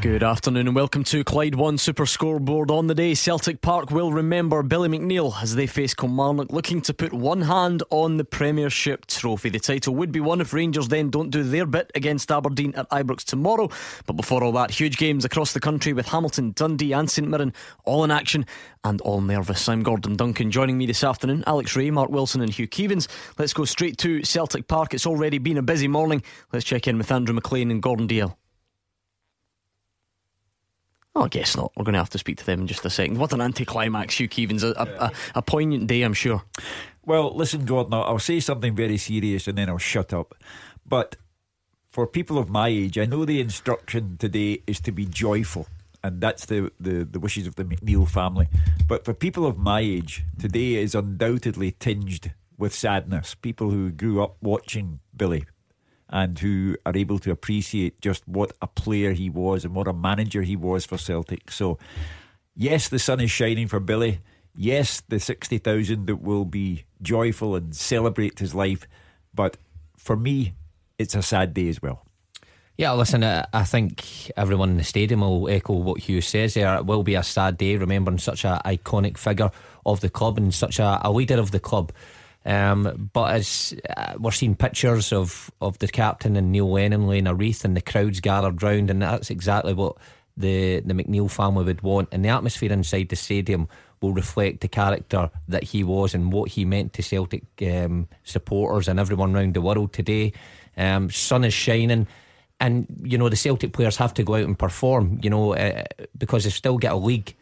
Good afternoon and welcome to Clyde One Super Scoreboard. On the day, Celtic Park will remember Billy McNeill as they face Comarnock, looking to put one hand on the Premiership trophy. The title would be won if Rangers then don't do their bit against Aberdeen at Ibrox tomorrow. But before all that, huge games across the country with Hamilton, Dundee and St Mirren all in action and all nervous. I'm Gordon Duncan. Joining me this afternoon, Alex Ray, Mark Wilson and Hugh Keevins. Let's go straight to Celtic Park. It's already been a busy morning. Let's check in with Andrew McLean and Gordon Duncan. Oh, I guess not. We're going to have to speak to them in just a second. What an anticlimax, Hugh Keevins. A poignant day, I'm sure. Well, listen, Gordon, I'll say something very serious and then I'll shut up. But for people of my age, I know the instruction today is to be joyful, and that's the wishes of the McNeill family. But for people of my age, today is undoubtedly tinged with sadness. People who grew up watching Billy and who are able to appreciate just what a player he was and what a manager he was for Celtic. So yes, the sun is shining for Billy. Yes, the 60,000 that will be joyful and celebrate his life. But for me, it's a sad day as well. Yeah, listen, I think everyone in the stadium will echo what Hugh says there. It will be a sad day remembering such an iconic figure of the club and such a leader of the club. But as we're seeing pictures of the captain and Neil Lennon laying a wreath and the crowds gathered round, and that's exactly what the McNeill family would want, and the atmosphere inside the stadium will reflect the character that he was and what he meant to Celtic supporters and everyone round the world today. Sun is shining, and you know the Celtic players have to go out and perform, you know, because they still get a league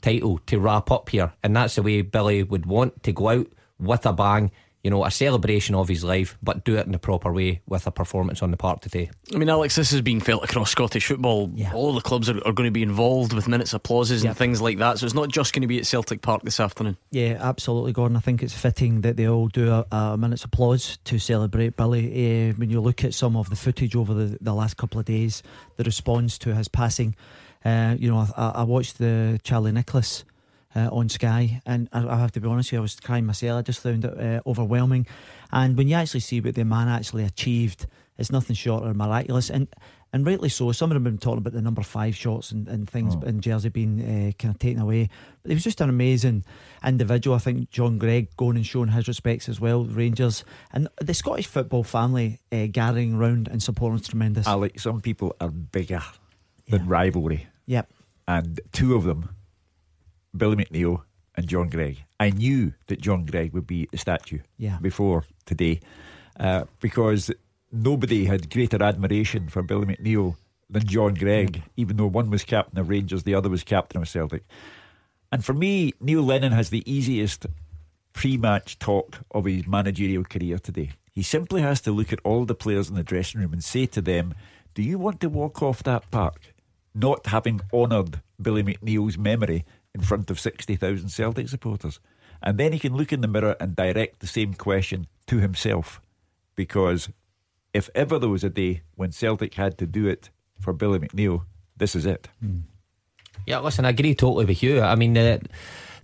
title to wrap up here, and that's the way Billy would want to go out, with a bang, you know, a celebration of his life, but do it in the proper way with a performance on the park today. I mean, Alex, this is being felt across Scottish football. Yeah. All the clubs are going to be involved with minutes, applauses, and things like that. So it's not just going to be at Celtic Park this afternoon. Yeah, absolutely, Gordon. I think it's fitting that they all do a minute's applause to celebrate Billy. When you look at some of the footage over the last couple of days, the response to his passing, you know, I watched the Charlie Nicholas on Sky, and I have to be honest with you, I was crying myself. I just found it overwhelming. And when you actually see what the man actually achieved, it's nothing short of miraculous, and rightly so. Some of them have been talking about the number 5 shots and things in Jersey being kind of taken away, but he was just an amazing individual. I think John Gregg going and showing his respects as well, Rangers and the Scottish football family gathering round and supporting is tremendous. Alex, some people are bigger than rivalry. Yep. And two of them, Billy McNeill and John Gregg. I knew that John Gregg would be at the statue before today, because nobody had greater admiration for Billy McNeill than John Gregg, even though one was captain of Rangers, the other was captain of Celtic. And for me, Neil Lennon has the easiest pre-match talk of his managerial career today. He simply has to look at all the players in the dressing room and say to them, do you want to walk off that park not having honoured Billy McNeill's memory in front of 60,000 Celtic supporters? And then he can look in the mirror and direct the same question to himself, because if ever there was a day when Celtic had to do it for Billy McNeill, this is it. Yeah, listen, I agree totally with you. I mean, there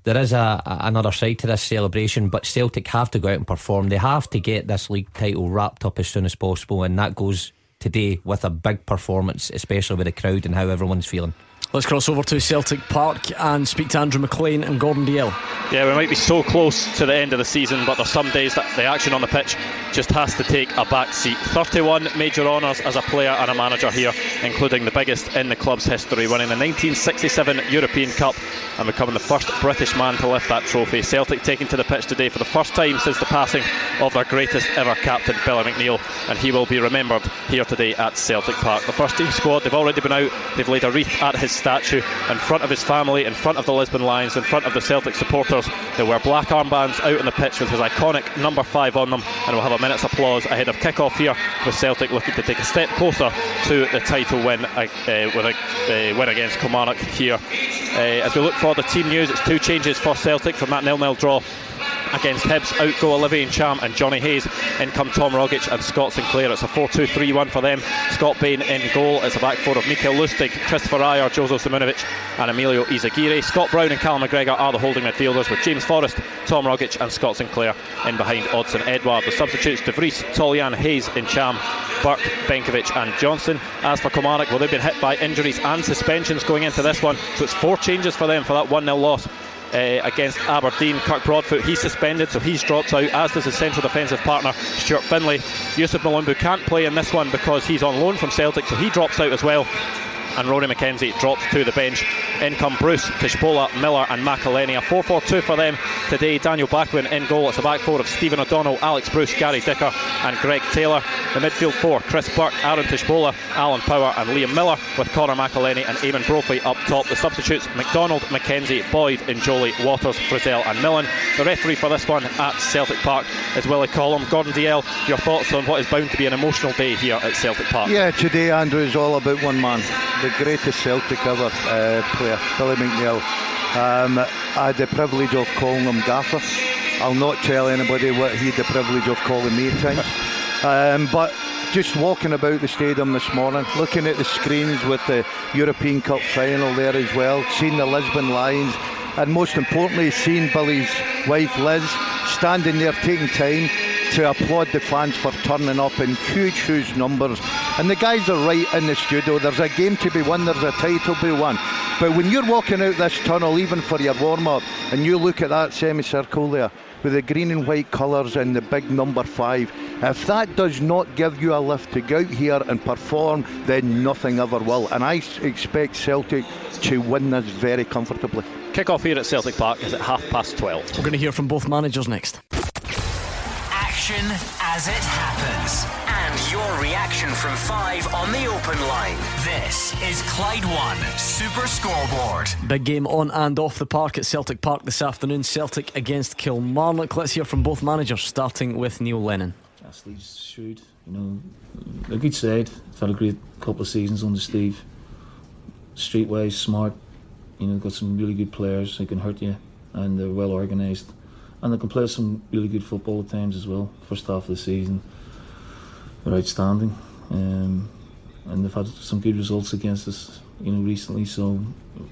is another side to this celebration, but Celtic have to go out and perform. They have to get this league title wrapped up as soon as possible, and that goes today with a big performance, especially with the crowd and how everyone's feeling. Let's cross over to Celtic Park and speak to Andrew McLean and Gordon Dalziel. Yeah, we might be so close to the end of the season, but there's some days that the action on the pitch just has to take a back seat. 31 major honours as a player and a manager here, including the biggest in the club's history, winning the 1967 European Cup and becoming the first British man to lift that trophy. Celtic taking to the pitch today for the first time since the passing of their greatest ever captain, Billy McNeill, and he will be remembered here today at Celtic Park. The first team squad, they've already been out, they've laid a wreath at his statue in front of his family, in front of the Lisbon Lions, in front of the Celtic supporters. They wear black armbands out on the pitch with his iconic number 5 on them, and we'll have a minute's applause ahead of kick-off here, with Celtic looking to take a step closer to the title win with a win against Kilmarnock here. As we look for the team news, it's two changes for Celtic from that 0-0 draw. against Hibs. Out go Olivia and Charm and Johnny Hayes. In come Tom Rogic and Scott Sinclair. It's a 4-2-3-1 for them. Scott Bain in goal. It's a back four of Mikael Lustig, Christopher Ayer, Jozo Šimunović and Emilio Izaguirre. Scott Brown and Callum McGregor are the holding midfielders, with James Forrest, Tom Rogic and Scott Sinclair in behind Odsonne Édouard. The substitutes: De Vries, Tolian, Hayes and Cham, Burke, Benković and Johnson. As for Comarnock, well, they've been hit by injuries and suspensions going into this one, so it's four changes for them for that 1-0 loss against Aberdeen. Kirk Broadfoot, he's suspended, so he's dropped out, as does his central defensive partner Stuart Finlay. Yusuf Malumbu can't play in this one because he's on loan from Celtic, so he drops out as well. And Rory McKenzie drops to the bench. In come Bruce, Kishpola, Miller and McElhenney. A 4-4-2 for them today. Daniel Backlund in goal. It's a back four of Stephen O'Donnell, Alex Bruce, Gary Dicker and Greg Taylor. The midfield four: Chris Burke, Aaron Kishpola, Alan Power and Liam Miller, with Conor McElhenney and Eamon Brophy up top. The substitutes: McDonald, McKenzie, Boyd and Jolie, Waters, Frizzell and Millen. The referee for this one at Celtic Park is Willie Collum. Gordon DL, your thoughts on what is bound to be an emotional day here at Celtic Park? Yeah, today, Andrew, is all about one man. The greatest Celtic ever player, Billy McNeill. I had the privilege of calling him Gaffer. I'll not tell anybody what he had the privilege of calling me at times. But just walking about the stadium this morning, looking at the screens with the European Cup final there as well, seeing the Lisbon Lions, and most importantly, seeing Billy's wife Liz standing there taking time to applaud the fans for turning up in huge numbers. And the guys are right in the studio. There's a game to be won, there's a title to be won, but when you're walking out this tunnel, even for your warm-up, and you look at that semicircle there with the green and white colours and the big number 5, if that does not give you a lift to go out here and perform, then nothing ever will. And I expect Celtic to win this very comfortably. Kick off here at Celtic Park is at 12:30. We're going to hear from both managers next. As it happens, and your reaction from five on the open line. This is Clyde One Super Scoreboard. Big game on and off the park at Celtic Park this afternoon. Celtic against Kilmarnock. Let's hear from both managers, starting with Neil Lennon. Our sleeves shrewd, a good side. I've had a great couple of seasons on the sleeve. Streetwise, smart. Got some really good players who can hurt you, and they're well organised. And they can play some really good football at times as well. First half of the season, they're outstanding, and they've had some good results against us, recently. So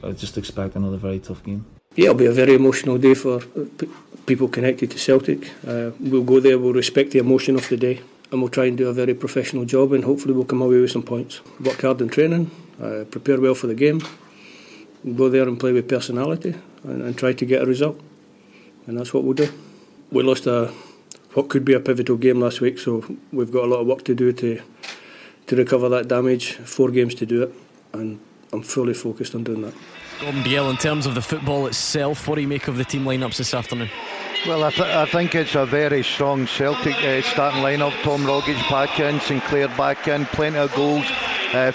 I just expect another very tough game. Yeah, it'll be a very emotional day for people connected to Celtic. We'll go there. We'll respect the emotion of the day, and we'll try and do a very professional job. And hopefully, we'll come away with some points. Work hard in training, prepare well for the game. We'll go there and play with personality, and try to get a result. And that's what we'll do. We lost what could be a pivotal game last week, so we've got a lot of work to do to recover that damage. 4 games to do it, and I'm fully focused on doing that. Gordon Biel, in terms of the football itself, what do you make of the team lineups this afternoon? Well, I think it's a very strong Celtic starting lineup. Tom Rogic back in, Sinclair back in, plenty of goals.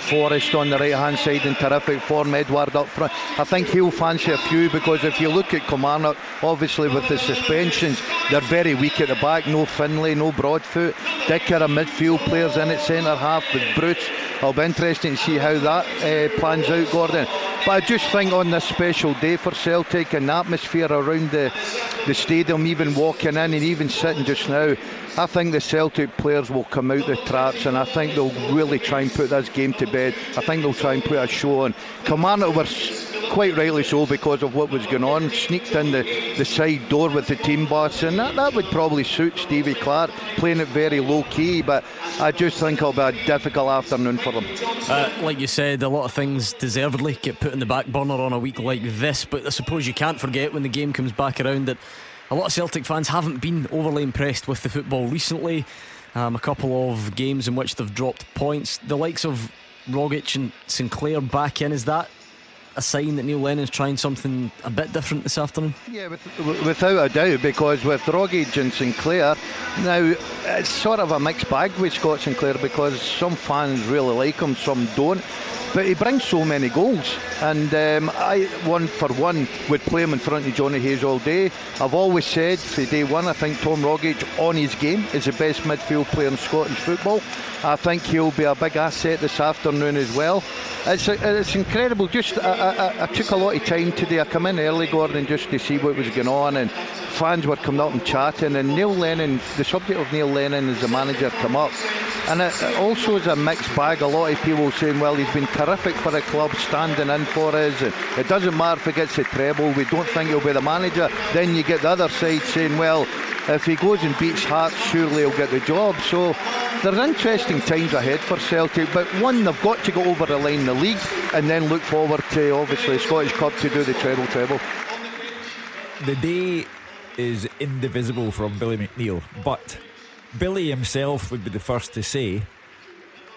Forrest on the right hand side in terrific form, Edward up front. I think he'll fancy a few, because if you look at Comarnock, obviously with the suspensions, they're very weak at the back. No Finlay, no Broadfoot. Dicker, a midfield players in at centre half with Bruce. It'll be interesting to see how that plans out, Gordon. But I just think on this special day for Celtic and the atmosphere around the stadium, even walking in and even sitting just now, I think the Celtic players will come out the traps, and I think they'll really try and put this game to bed. I think they'll try and put a show on. Comarnock were, quite rightly so, because of what was going on, sneaked in the side door with the team boss, and that would probably suit Stevie Clark, playing it very low key. But I just think it'll be a difficult afternoon for them. Like you said, a lot of things deservedly get put in the back burner on a week like this, but I suppose you can't forget, when the game comes back around, that a lot of Celtic fans haven't been overly impressed with the football recently. A couple of games in which they've dropped points. The likes of Rogic and Sinclair back in, is that a sign that Neil Lennon's trying something a bit different this afternoon? Yeah, without a doubt, because with Rogic and Sinclair now, it's sort of a mixed bag with Scott Sinclair, because some fans really like him, some don't. but he brings so many goals, and I, one for one, would play him in front of Johnny Hayes all day. I've always said for day one, I think Tom Rogic on his game is the best midfield player in Scottish football. I think he'll be a big asset this afternoon as well. It's incredible. Just I took a lot of time today. I come in early, Gordon, just to see what was going on, and fans were coming up and chatting, and Neil Lennon, the subject of Neil Lennon as the manager, come up, and it also is a mixed bag. A lot of people saying, well, he's been terrific for the club, standing in for us, it doesn't matter if he gets the treble, we don't think he'll be the manager. Then you get the other side saying, well, if he goes and beats Hearts, surely he'll get the job. So there's interesting times ahead for Celtic, but one, they've got to go over the line in the league, and then look forward to obviously Scottish Cup to do the treble. The day is indivisible from Billy McNeill, but Billy himself would be the first to say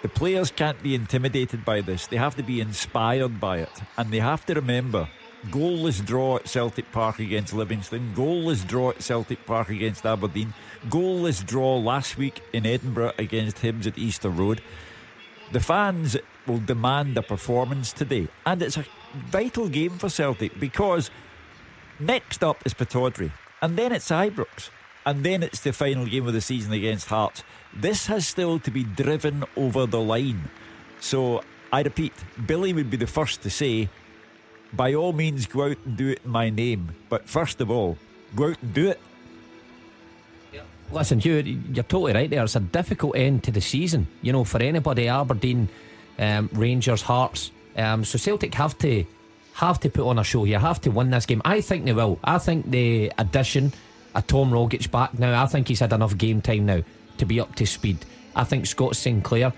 the players can't be intimidated by this. They have to be inspired by it, and they have to remember goalless draw at Celtic Park against Livingston, goalless draw at Celtic Park against Aberdeen, goalless draw last week in Edinburgh against Hibs at Easter Road. The fans will demand a performance today, and it's a vital game for Celtic, because next up is Pittodrie, and then it's Ibrox, and then it's the final game of the season against Hearts. This has still to be driven over the line. So, I repeat, Billy would be the first to say, by all means, go out and do it in my name. But first of all, go out and do it. Listen, Hugh, you're totally right there. It's a difficult end to the season, you know, for anybody. Aberdeen, Rangers, Hearts. So Celtic have to put on a show here, have to win this game. I think they will. I think the addition of Tom Rogic back now, I think he's had enough game time now to be up to speed. I think Scott Sinclair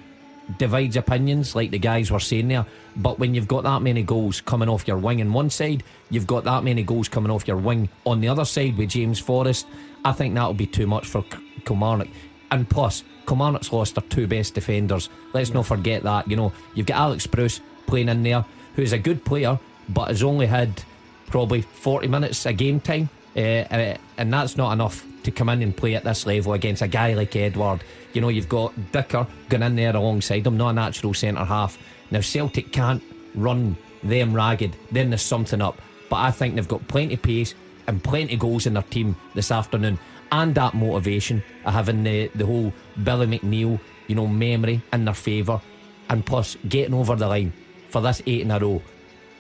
divides opinions, like the guys were saying there, but when you've got that many goals coming off your wing on one side, you've got that many goals coming off your wing on the other side with James Forrest, I think that'll be too much for Kilmarnock. And plus, Kilmarnock's lost their two best defenders. Let's not forget that. You know, you've got Alex Bruce playing in there, who's a good player, but has only had probably 40 minutes of game time, and that's not enough to come in and play at this level against a guy like Édouard. You know, you've got Dicker going in there alongside him, not a natural centre half. Now Celtic can't run them ragged, then there's something up, but I think they've got plenty of pace and plenty of goals in their team this afternoon, and that motivation of having the whole Billy McNeill, you know, memory in their favour, and plus getting over the line for this 8 in a row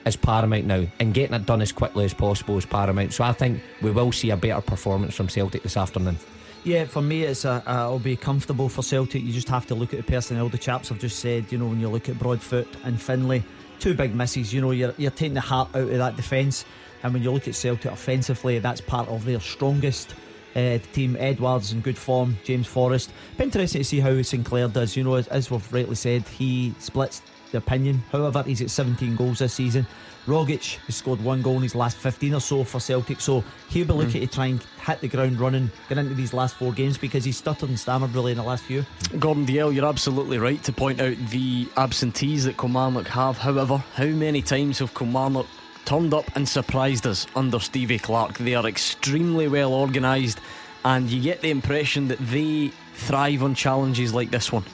is paramount now, and getting it done as quickly as possible is paramount. So I think we will see a better performance from Celtic this afternoon. Yeah, for me it's it'll be comfortable for Celtic. You just have to look at the personnel. The chaps have just said, you know, when you look at Broadfoot and Finlay, two big misses, you know, you're taking the heart out of that defence. And when you look at Celtic offensively, that's part of their strongest team. Edwards in good form, James Forrest. Be interesting to see how Sinclair does. You know, as we've rightly said, he splits the opinion. However, he's at 17 goals this season. Rogic has scored one goal in his last 15 or so for Celtic, so he'll be looking to try and hit the ground running going into these last four games, because he's stuttered and stammered really in the last few. Gordon DL, you're absolutely right to point out the absentees that Kilmarnock have. However, how many times have Kilmarnock turned up and surprised us under Stevie Clark? They are extremely well organised, and you get the impression that they thrive on challenges like this one.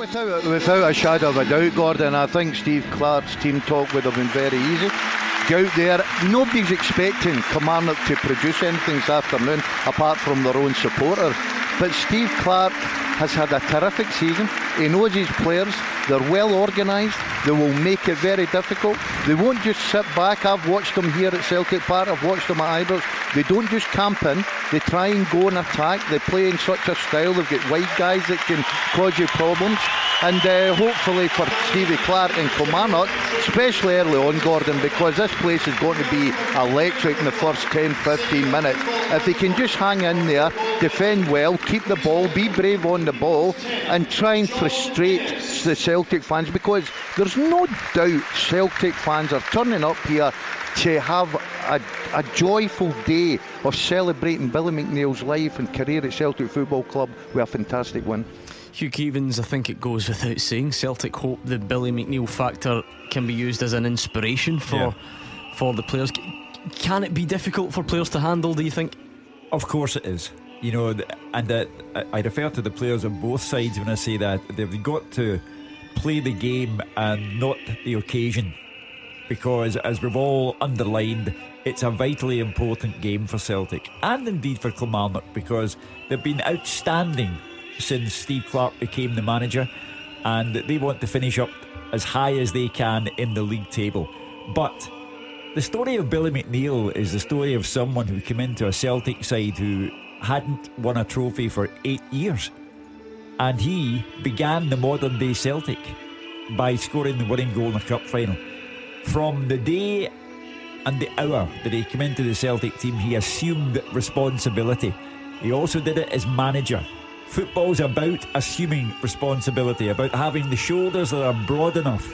Without a shadow of a doubt, Gordon, I think Steve Clark's team talk would have been very easy. Go out there, nobody's expecting Kilmarnock to produce anything this afternoon apart from their own supporters, but Steve Clark has had a terrific season. He knows his players, they're well organised, they will make it very difficult. They won't just sit back. I've watched them here at Celtic Park, I've watched them at Ibrox. They don't just camp in, they try and go and attack. They play in such a style, they've got wide guys that can cause you problems, and hopefully for Stevie Clark and Kilmarnock, especially early on, Gordon, because this place is going to be electric in the first 10-15 minutes. If they can just hang in there, defend well, keep the ball, be brave on the ball, and try and frustrate the Celtic fans, because there's no doubt Celtic fans are turning up here to have a joyful day of celebrating Billy McNeill's life and career at Celtic Football Club with a fantastic win. Hugh Keevins, I think it goes without saying, Celtic hope the Billy McNeill factor can be used as an inspiration for the players. Can it be difficult for players to handle, do you think? Of course it is. You know, and I refer to the players on both sides when I say that. They've got to play the game and not the occasion, because as we've all underlined, it's a vitally important game for Celtic and indeed for Kilmarnock, because they've been outstanding since Steve Clarke became the manager, and they want to finish up as high as they can in the league table. But the story of Billy McNeill is the story of someone who came into a Celtic side who hadn't won a trophy for 8 years, and he began the modern day Celtic by scoring the winning goal in the cup final. From the day and the hour that he came into the Celtic team, he assumed responsibility. He also did it as manager. Football's about assuming responsibility, about having the shoulders that are broad enough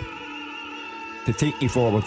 to take you forward.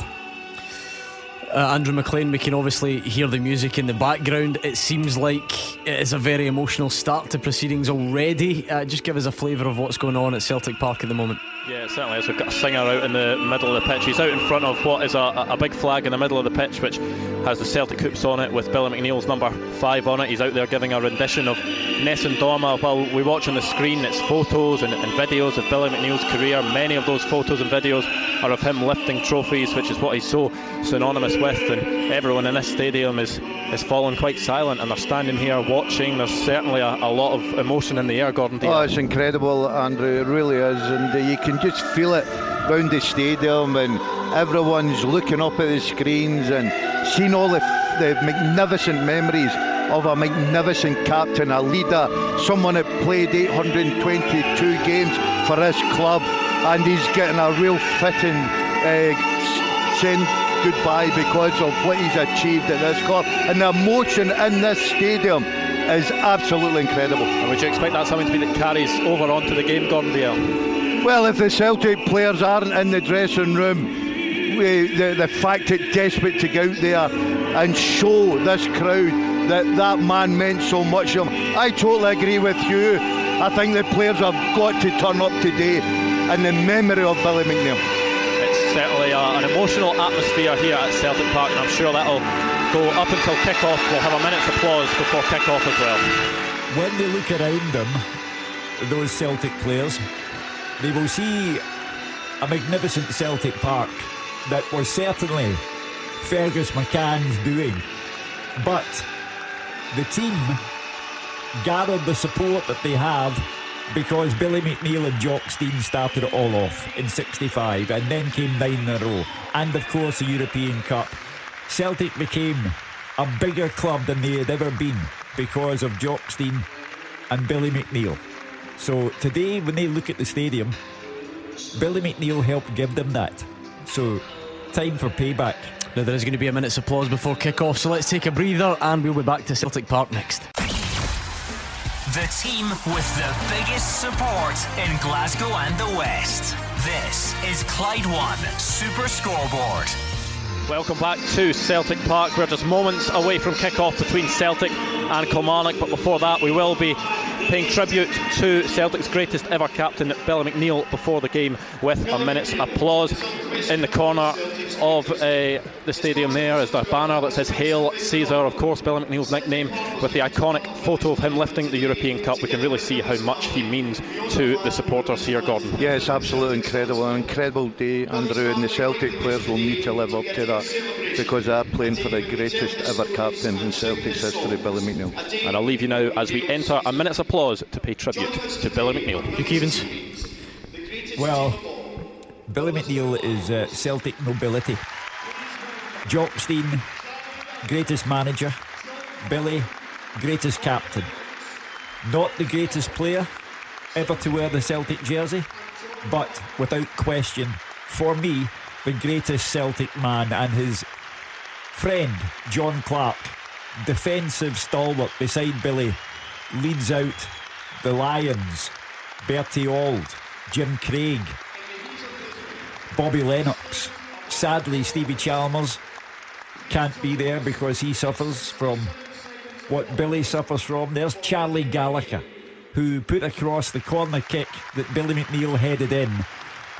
Andrew McLean, we can obviously hear the music in the background. It seems like it is a very emotional start to proceedings already. Just give us a flavour of what's going on at Celtic Park at the moment. Yeah, it certainly is. We've got a singer out in the middle of the pitch. He's out in front of what is a big flag in the middle of the pitch, which has the Celtic hoops on it with Billy McNeill's number 5 on it. He's out there giving a rendition of Ness and Dorma. While we watch on the screen, it's photos and videos of Billy McNeill's career. Many of those photos and videos are of him lifting trophies, which is what he's so synonymous with. And everyone in this stadium is fallen quite silent, and they're standing here watching. There's certainly a lot of emotion in the air, Gordon. Oh, it's incredible, Andrew. It really is. And you can just feel it round the stadium, and everyone's looking up at the screens and seeing all the magnificent memories of a magnificent captain, a leader, someone that played 822 games for his club, and he's getting a real fitting send goodbye because of what he's achieved at this club. And the emotion in this stadium is absolutely incredible. And would you expect that something to be that carries over onto the game, Gordon Dale? Well, if the Celtic players aren't in the dressing room, the fact that desperate to go out there and show this crowd that man meant so much to him. I totally agree with you. I think the players have got to turn up today in the memory of Billy McNeill. It's certainly an emotional atmosphere here at Celtic Park, and I'm sure that'll go up until kick-off. We'll have a minute's applause before kick-off as well. When they look around them, those Celtic players, they will see a magnificent Celtic Park that was certainly Fergus McCann's doing, but the team gathered the support that they have because Billy McNeill and Jock Stein started it all off in 65, and then came 9 in a row, and of course the European Cup. Celtic became a bigger club than they had ever been because of Jock Stein and Billy McNeill. So today, when they look at the stadium, Billy McNeill helped give them that. So, time for payback. Now, there is going to be a minute's applause before kick-off, so let's take a breather and we'll be back to Celtic Park next. The team with the biggest support in Glasgow and the West. This is Clyde One Super Scoreboard. Welcome back to Celtic Park. We're just moments away from kick-off between Celtic and Kilmarnock, but before that we will be paying tribute to Celtic's greatest ever captain, Billy McNeill, before the game with a minute's applause. In the corner of the stadium there is the banner that says Hail Caesar, of course Billy McNeill's nickname, with the iconic photo of him lifting the European Cup. We can really see how much he means to the supporters here, Gordon. Yeah, it's absolutely incredible. An incredible day, Andrew, and the Celtic players will need to live up to that, because they're playing for the greatest ever captain in Celtic's history, Billy McNeill. And I'll leave you now as we enter a minute's applause to pay tribute to Billy McNeill. Hugh Keevins. Well, Billy McNeill is Celtic nobility. Jock Stein, greatest manager. Billy, greatest captain. Not the greatest player ever to wear the Celtic jersey, but without question, for me, the greatest Celtic man. And his friend John Clarke, defensive stalwart beside Billy, leads out the Lions, Bertie Auld, Jim Craig, Bobby Lennox. Sadly, Stevie Chalmers can't be there because he suffers from what Billy suffers from. There's Charlie Gallagher, who put across the corner kick that Billy McNeill headed in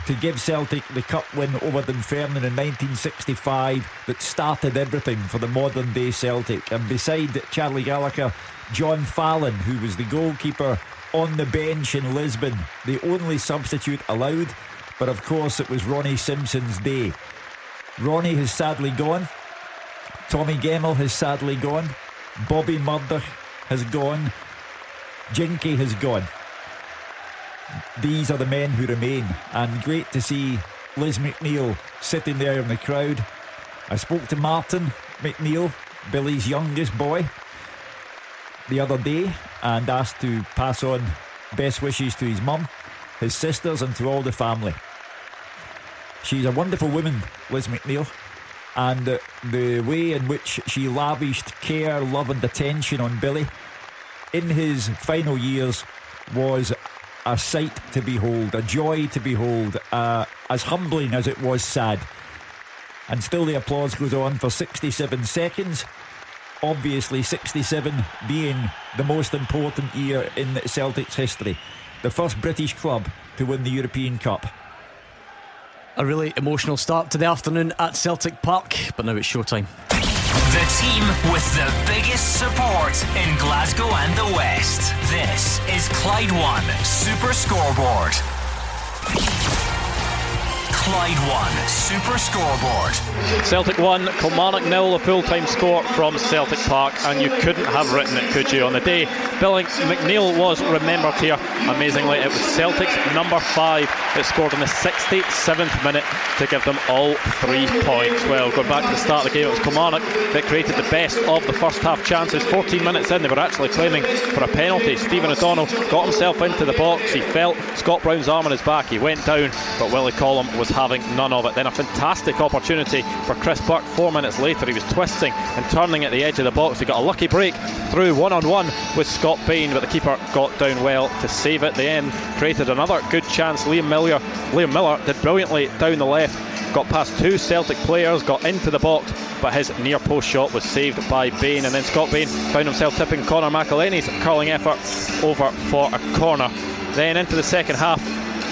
to give Celtic the cup win over Dunfermline in 1965 that started everything for the modern day Celtic. And beside Charlie Gallagher, John Fallon, who was the goalkeeper on the bench in Lisbon, the only substitute allowed But of course it was Ronnie Simpson's day. Ronnie has sadly gone. Tommy Gemmell has sadly gone. Bobby Murdoch has gone. Jinky has gone. These are the men who remain, and great to see Liz McNeill sitting there in the crowd. I spoke to Martin McNeill, Billy's youngest boy, the other day, and asked to pass on best wishes to his mum, his sisters and to all the family. She's a wonderful woman, Liz McNeill, and the way in which she lavished care, love and attention on Billy in his final years was a sight to behold, a joy to behold, as humbling as it was sad. And still the applause goes on for 67 seconds. Obviously 67 being the most important year in Celtic's history, the first British club to win the European Cup. A really emotional start to the afternoon at Celtic Park, but now it's showtime. The team with the biggest support in Glasgow and the West. This is Clyde One Super Scoreboard. Clyde One Super Scoreboard. Celtic 1, Comarnock 0, a full-time score from Celtic Park, and you couldn't have written it, could you, on the day? Billy McNeill was remembered here. Amazingly, it was Celtic's number 5 that scored in the 67th minute to give them all 3 points. Well, going back to the start of the game, it was Comarnock that created the best of the first half chances. 14 minutes in, they were actually claiming for a penalty. Stephen O'Donnell got himself into the box. He felt Scott Brown's arm on his back. He went down, but Willie Collum was having none of it. Then a fantastic opportunity for Chris Burke 4 minutes later. He was twisting and turning at the edge of the box. He got a lucky break through one-on-one with Scott Bain, but the keeper got down well to save it. The end created another good chance. Liam Miller did brilliantly down the left, got past two Celtic players, got into the box, but his near post shot was saved by Bain. And then Scott Bain found himself tipping Conor McElhinney's curling effort over for a corner. Then into the second half,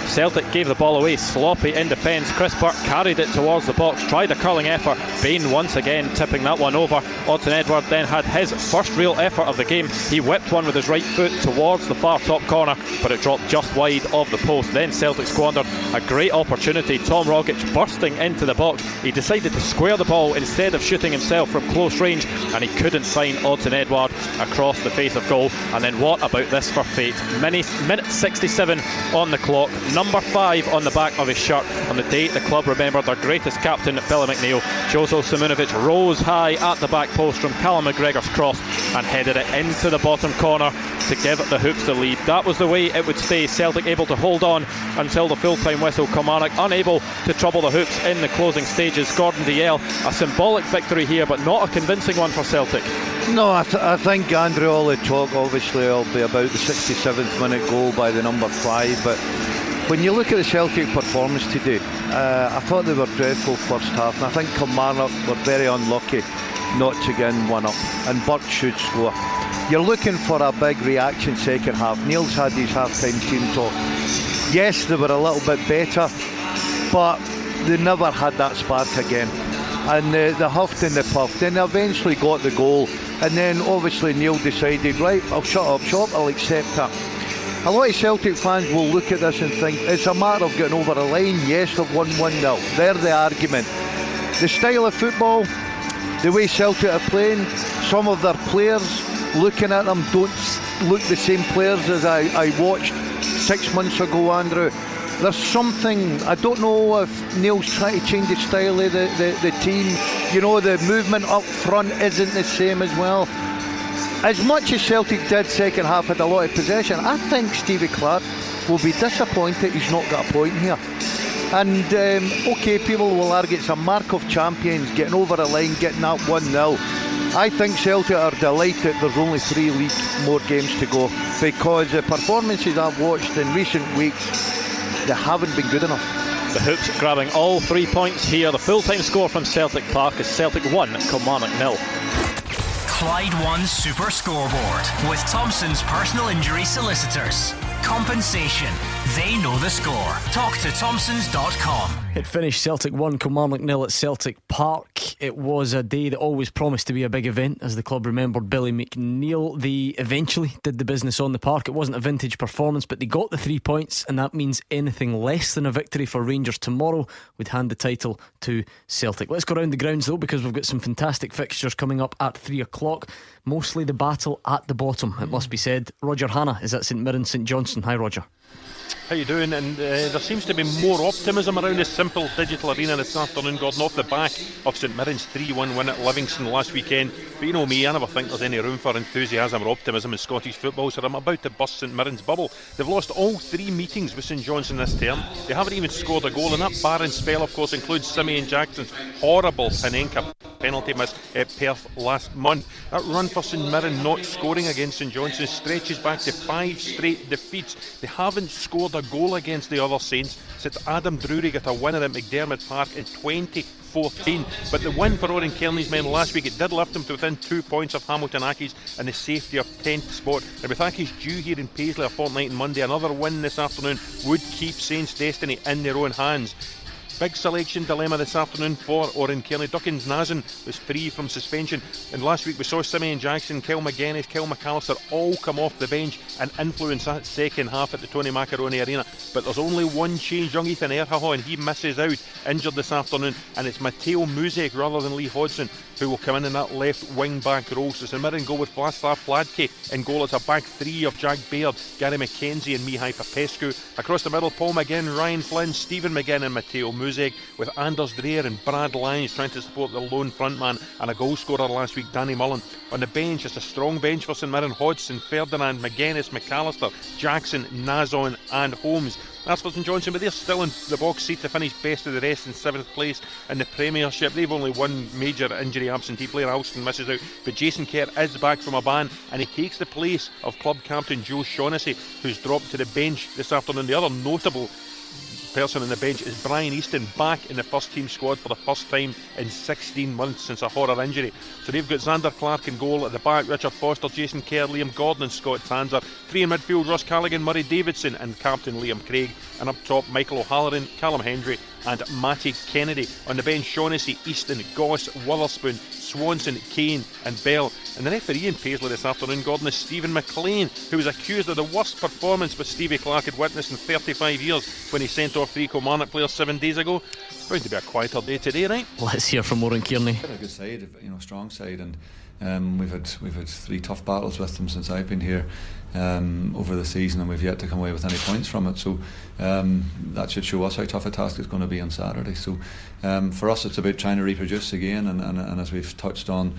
Celtic gave the ball away, sloppy in defence. Chris Burke carried it towards the box, tried a curling effort, Bain once again tipping that one over. Odsonne Édouard then had his first real effort of the game. He whipped one with his right foot towards the far top corner, but it dropped just wide of the post. Then Celtic squandered a great opportunity. Tom Rogic bursting into the box, he decided to square the ball instead of shooting himself from close range, and he couldn't sign Odsonne Édouard across the face of goal. And then what about this for fate? Minute 67 on the clock, number 5 on the back of his shirt on the day the club remembered their greatest captain, Billy McNeill. Jozo Šimunović rose high at the back post from Callum McGregor's cross and headed it into the bottom corner to give the Hoops the lead. That was the way it would stay. Celtic able to hold on until the full-time whistle. Kilmarnock unable to trouble the Hoops in the closing stages. Gordon DL, a symbolic victory here, but not a convincing one for Celtic. No, I think, Andrew, all the talk obviously will be about the 67th minute goal by the number 5, but when you look at the Celtic performance today, I thought they were dreadful first half, and I think Kilmarnock were very unlucky not to get in one up, and Burke should score. You're looking for a big reaction second half. Neil's had his half-time team talk. Yes, they were a little bit better, but they never had that spark again, and they huffed and they puffed. Then they eventually got the goal, and then obviously Neil decided, right, I'll shut up shop, I'll accept that. A lot of Celtic fans will look at this and think it's a matter of getting over a line. Yes, they've won 1-0. They're the argument. The style of football, the way Celtic are playing, some of their players, looking at them, don't look the same players as I watched 6 months ago, Andrew. There's something, I don't know if Neil's trying to change the style of the team. You know, the movement up front isn't the same as well. As much as Celtic did second half had a lot of possession, I think Stevie Clark will be disappointed he's not got a point here. And OK, people will argue it's a mark of champions, getting over the line, getting that 1-0. I think Celtic are delighted there's only 3 league more games to go, because the performances I've watched in recent weeks, they haven't been good enough. The Hoops grabbing all 3 points here. The full-time score from Celtic Park is Celtic 1, Kilmarnock 0. Clyde One Super Scoreboard with Thompson's personal injury solicitors. Compensation, They know the score. TalkToThompsons.com. It finished Celtic 1, Comarnock 0 at Celtic Park. It was a day that always promised to be a big event, as the club remembered Billy McNeill. They eventually did the business on the park. It wasn't a vintage performance, but they got the 3 points, and that means anything less than a victory for Rangers tomorrow would hand the title to Celtic. Let's go round the grounds though, because we've got some fantastic fixtures coming up at 3 o'clock. Mostly the battle at the bottom, it must be said. Roger Hannah is at St Mirren, St Johnson. Hi Roger. How you doing? And there seems to be more optimism around this simple digital arena this afternoon, Gordon, off the back of St Mirren's 3-1 win at Livingston last weekend. But you know me, I never think there's any room for enthusiasm or optimism in Scottish football, so I'm about to bust St Mirren's bubble. They've lost all 3 meetings with St Johnson this term. They haven't even scored a goal, and that barren spell of course includes Simeon Jackson's horrible Panenka penalty miss at Perth last month. That run for St Mirren not scoring against St Johnson stretches back to 5 straight defeats. They haven't scored a goal against the other Saints since Adam Drury got a winner at McDermott Park in 2014. But the win for Oren Kearney's men last week, it did lift them to within 2 points of Hamilton Accies and the safety of 10th spot. And with Accies due here in Paisley a fortnight on Monday, another win this afternoon would keep Saints' destiny in their own hands. Big selection dilemma this afternoon for Oren Kearney. Duckins Nazan was free from suspension, and last week we saw Simeon Jackson, Kel McGuinness, Kel McAllister all come off the bench and influence that second half at the Tony Macaroni Arena. But there's only one change. Young Ethan Erhaho, and he misses out, injured this afternoon, and it's Mateo Muzek rather than Lee Hodgson who will come in that left wing back role. So St Mirren go with Vlaslav Fladke in goal. It's a back three of Jack Baird, Gary McKenzie and Mihai Popescu. Across the middle, Paul McGinn, Ryan Flynn, Stephen McGinn and Mateo Muzek, with Anders Dreyer and Brad Lyons trying to support the lone frontman and a goal scorer last week, Danny Mullen. On the bench, it's a strong bench for St Mirren: Hodgson, Ferdinand, McGuinness, McAllister, Jackson, Nazon and Holmes. That's for St Johnson, but they're still in the box seat to finish best of the rest in 7th place in the Premiership. They've only one major injury absentee player, Alston misses out, but Jason Kerr is back from a ban and he takes the place of club captain Joe Shaughnessy, who's dropped to the bench this afternoon. The other notable person on the bench is Brian Easton, back in the first team squad for the first time in 16 months since a horror injury. So they've got Xander Clark in goal at the back, Richard Foster, Jason Kerr, Liam Gordon and Scott Tanzer. 3 in midfield, Ross Callaghan, Murray Davidson and captain Liam Craig, and up top Michael O'Halloran, Callum Hendry and Matty Kennedy. On the bench, Shaughnessy, Easton, Goss, Witherspoon, Swanson, Kane and Bell. And the referee in Paisley this afternoon, Gordon, is Stephen McLean, who was accused of the worst performance with Stevie Clark had witnessed in 35 years when he sent off 3 Kilmarnock players 7 days ago. It's going to be a quieter day today, right? Let's hear from Oren Kearney. A good side, you know, strong side, and we've had 3 tough battles with them since I've been here over the season, and we've yet to come away with any points from it, so that should show us how tough a task it's going to be on Saturday. So for us it's about trying to reproduce again, and as we've touched on,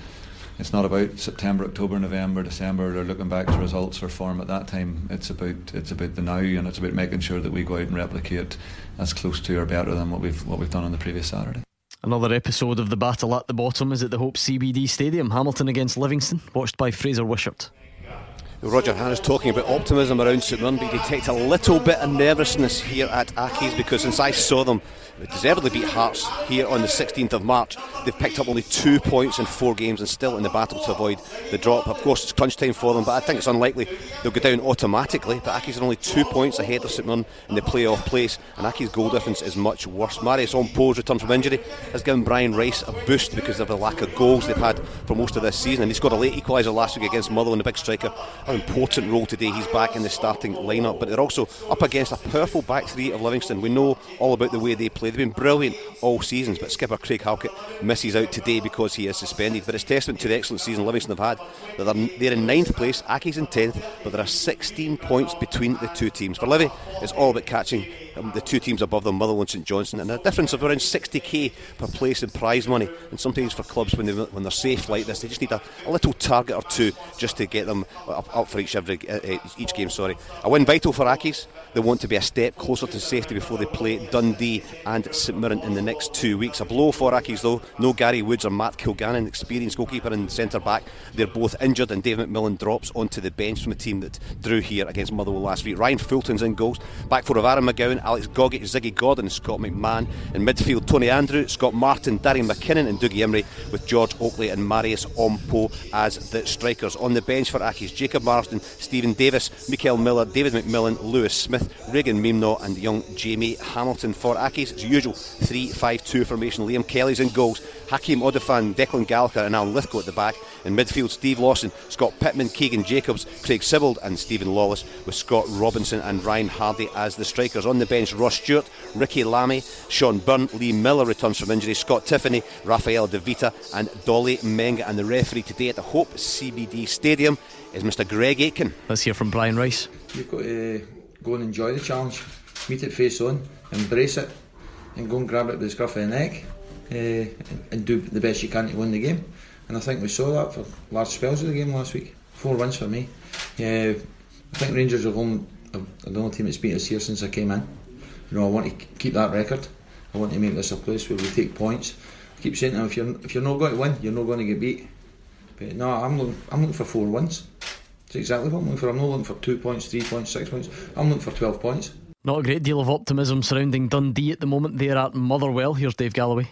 it's not about September, October, November, December or looking back to results or form at that time. It's about the now, and it's about making sure that we go out and replicate as close to or better than what we've done on the previous Saturday. Another episode of the battle at the bottom is at the Hope CBD Stadium. Hamilton against Livingston, watched by Fraser Wishart. Roger Hannah's talking about optimism around St Mirren, but you detect a little bit of nervousness here at Accies, because since I saw them, they deservedly beat Hearts here on the 16th of March. They've picked up only 2 points in 4 games and still in the battle to avoid the drop. Of course, it's crunch time for them, but I think it's unlikely they'll go down automatically. But Accies are only 2 points ahead of St Mirren in the playoff place, and Accies' goal difference is much worse. Marius Ompo's return from injury has given Brian Rice a boost because of the lack of goals they've had for most of this season, and he scored a late equaliser last week against Motherwell, and the big striker an important role today. He's back in the starting lineup, but they're also up against a powerful back three of Livingston. We know all about the way they play. They've been brilliant all seasons, but skipper Craig Halkett misses out today because he is suspended. But it's testament to the excellent season Livingston have had that they're in 9th place, Accies in 10th, but there are 16 points between the two teams. For Livy, it's all about catching the two teams above them, Motherwell and St Johnson, and a difference of around 60k per place in prize money. And sometimes for clubs, when they're safe like this, they just need a little target or two just to get them up for each game. A win vital for Accies. They want to be a step closer to safety before they play Dundee and St Mirren in the next 2 weeks. A blow for Accies though, no Gary Woods or Matt Kilgannon, experienced goalkeeper and centre-back. They're both injured, and Dave McMillan drops onto the bench from the team that drew here against Motherwell last week. Ryan Fulton's in goals, back four of Aaron McGowan, Alex Gogic, Ziggy Gordon, Scott McMahon. In midfield, Tony Andrew, Scott Martin, Darry McKinnon and Dougie Imrie, with George Oakley and Marius Ompo as the strikers. On the bench for Aki's, Jacob Marsden, Stephen Davis, Mikael Miller, David McMillan, Lewis Smith, Regan Mimno and young Jamie Hamilton. For Aki's, as usual, 3-5-2 formation. Liam Kelly's in goals, Hakeem Odofan, Declan Gallagher and Alan Lithgow at the back. In midfield, Steve Lawson, Scott Pittman, Keegan Jacobs, Craig Sibbald and Stephen Lawless, with Scott Robinson and Ryan Hardy as the strikers. On the bench, Ross Stewart, Ricky Lamy, Sean Byrne, Lee Miller returns from injury, Scott Tiffany, Rafael De Vita and Dolly Menga. And the referee today at the Hope CBD Stadium is Mr Greg Aitken. Let's hear from Brian Rice. You've got to go and enjoy the challenge, meet it face on, embrace it and go and grab it by the scruff of the neck, and do the best you can to win the game. And I think we saw that for large spells of the game last week. 4 wins for me. I think Rangers are the only team that's beat us here since I came in. You know, I want to keep that record. I want to make this a place where we take points. I keep saying to them, if you're not going to win, you're not going to get beat. But no, I'm looking for 4 wins. That's exactly what I'm looking for. I'm not looking for 2 points, 3 points, 6 points. I'm looking for 12 points. Not a great deal of optimism surrounding Dundee at the moment. They're at Motherwell. Here's Dave Galloway.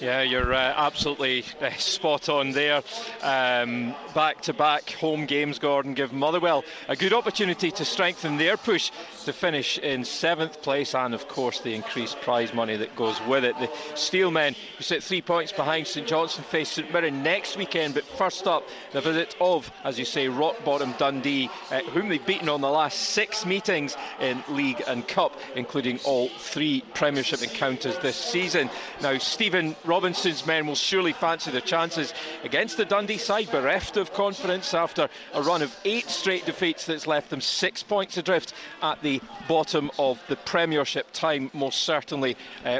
Yeah, you're absolutely spot on there. Back-to-back home games, Gordon, give Motherwell a good opportunity to strengthen their push to finish in 7th place, and of course the increased prize money that goes with it. The Steelmen, who sit 3 points behind St Johnstone, face St Mirren next weekend, but first up the visit of, as you say, rock-bottom Dundee, whom they've beaten on the last 6 meetings in League and Cup, including all 3 Premiership encounters this season. Now, Stephen Robinson's men will surely fancy their chances against the Dundee side, bereft of confidence after a run of 8 straight defeats that's left them 6 points adrift at the bottom of the Premiership, time most certainly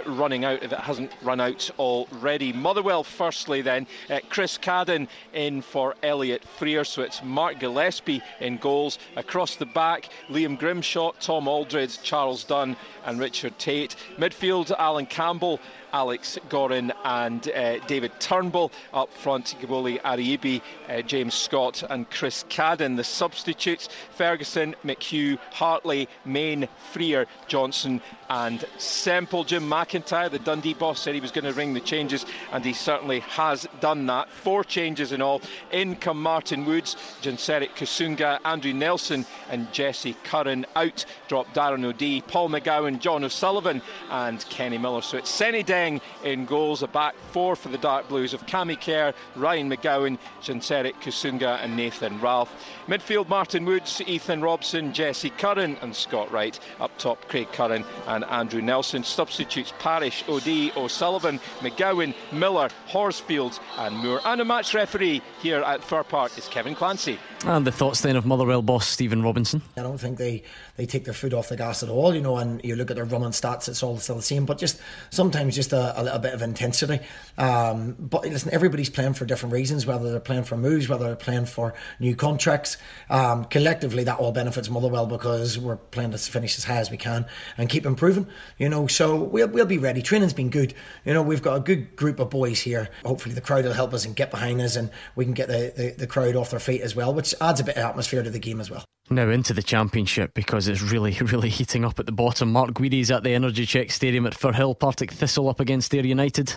running out if it hasn't run out already. Motherwell firstly then, Chris Cadden in for Elliot Freer, so it's Mark Gillespie in goals. Across the back, Liam Grimshaw, Tom Aldred, Charles Dunn and Richard Tate. Midfield, Alan Campbell, Alex Gorin and David Turnbull. Up front, Gboli Ariyibi, James Scott and Chris Cadden. The substitutes, Ferguson, McHugh, Hartley, Main, Freer, Johnson and Semple. Jim McIntyre, the Dundee boss, said he was going to ring the changes and he certainly has done that. 4 changes in all. In come Martin Woods, Jenseric Kasunga, Andrew Nelson and Jesse Curran. Out drop Darren O'Dea, Paul McGowan, John O'Sullivan and Kenny Miller. So it's Senny-Deng in goals, a back four for the Dark Blues of Cammy Kerr, Ryan McGowan, Jenseric Kasunga and Nathan Ralph. Midfield, Martin Woods, Ethan Robson, Jesse Curran and Scott Wright. Up top, Craig Curran and Andrew Nelson. Substitutes, Parrish, O'Dea, O'Sullivan, McGowan, Miller, Horsfield and Moore. And a match referee here at Fir Park is Kevin Clancy. And the thoughts then of Motherwell boss Stephen Robinson. I don't think they take their foot off the gas at all, you know, and you look at their running stats, it's all still the same, but just sometimes just a little bit of intensity. But listen, everybody's playing for different reasons, whether they're playing for moves, whether they're playing for new contracts. Collectively, that all benefits Motherwell because we're playing to finish as high as we can and keep improving, you know, so we'll be ready. Training's been good. You know, we've got a good group of boys here. Hopefully the crowd will help us and get behind us and we can get the crowd off their feet as well, which adds a bit of atmosphere to the game as well. Now into the Championship, because it's really, really heating up at the bottom. Mark Guidi's at the Energy Check Stadium at Firhill. Partick Thistle up against Ayr United.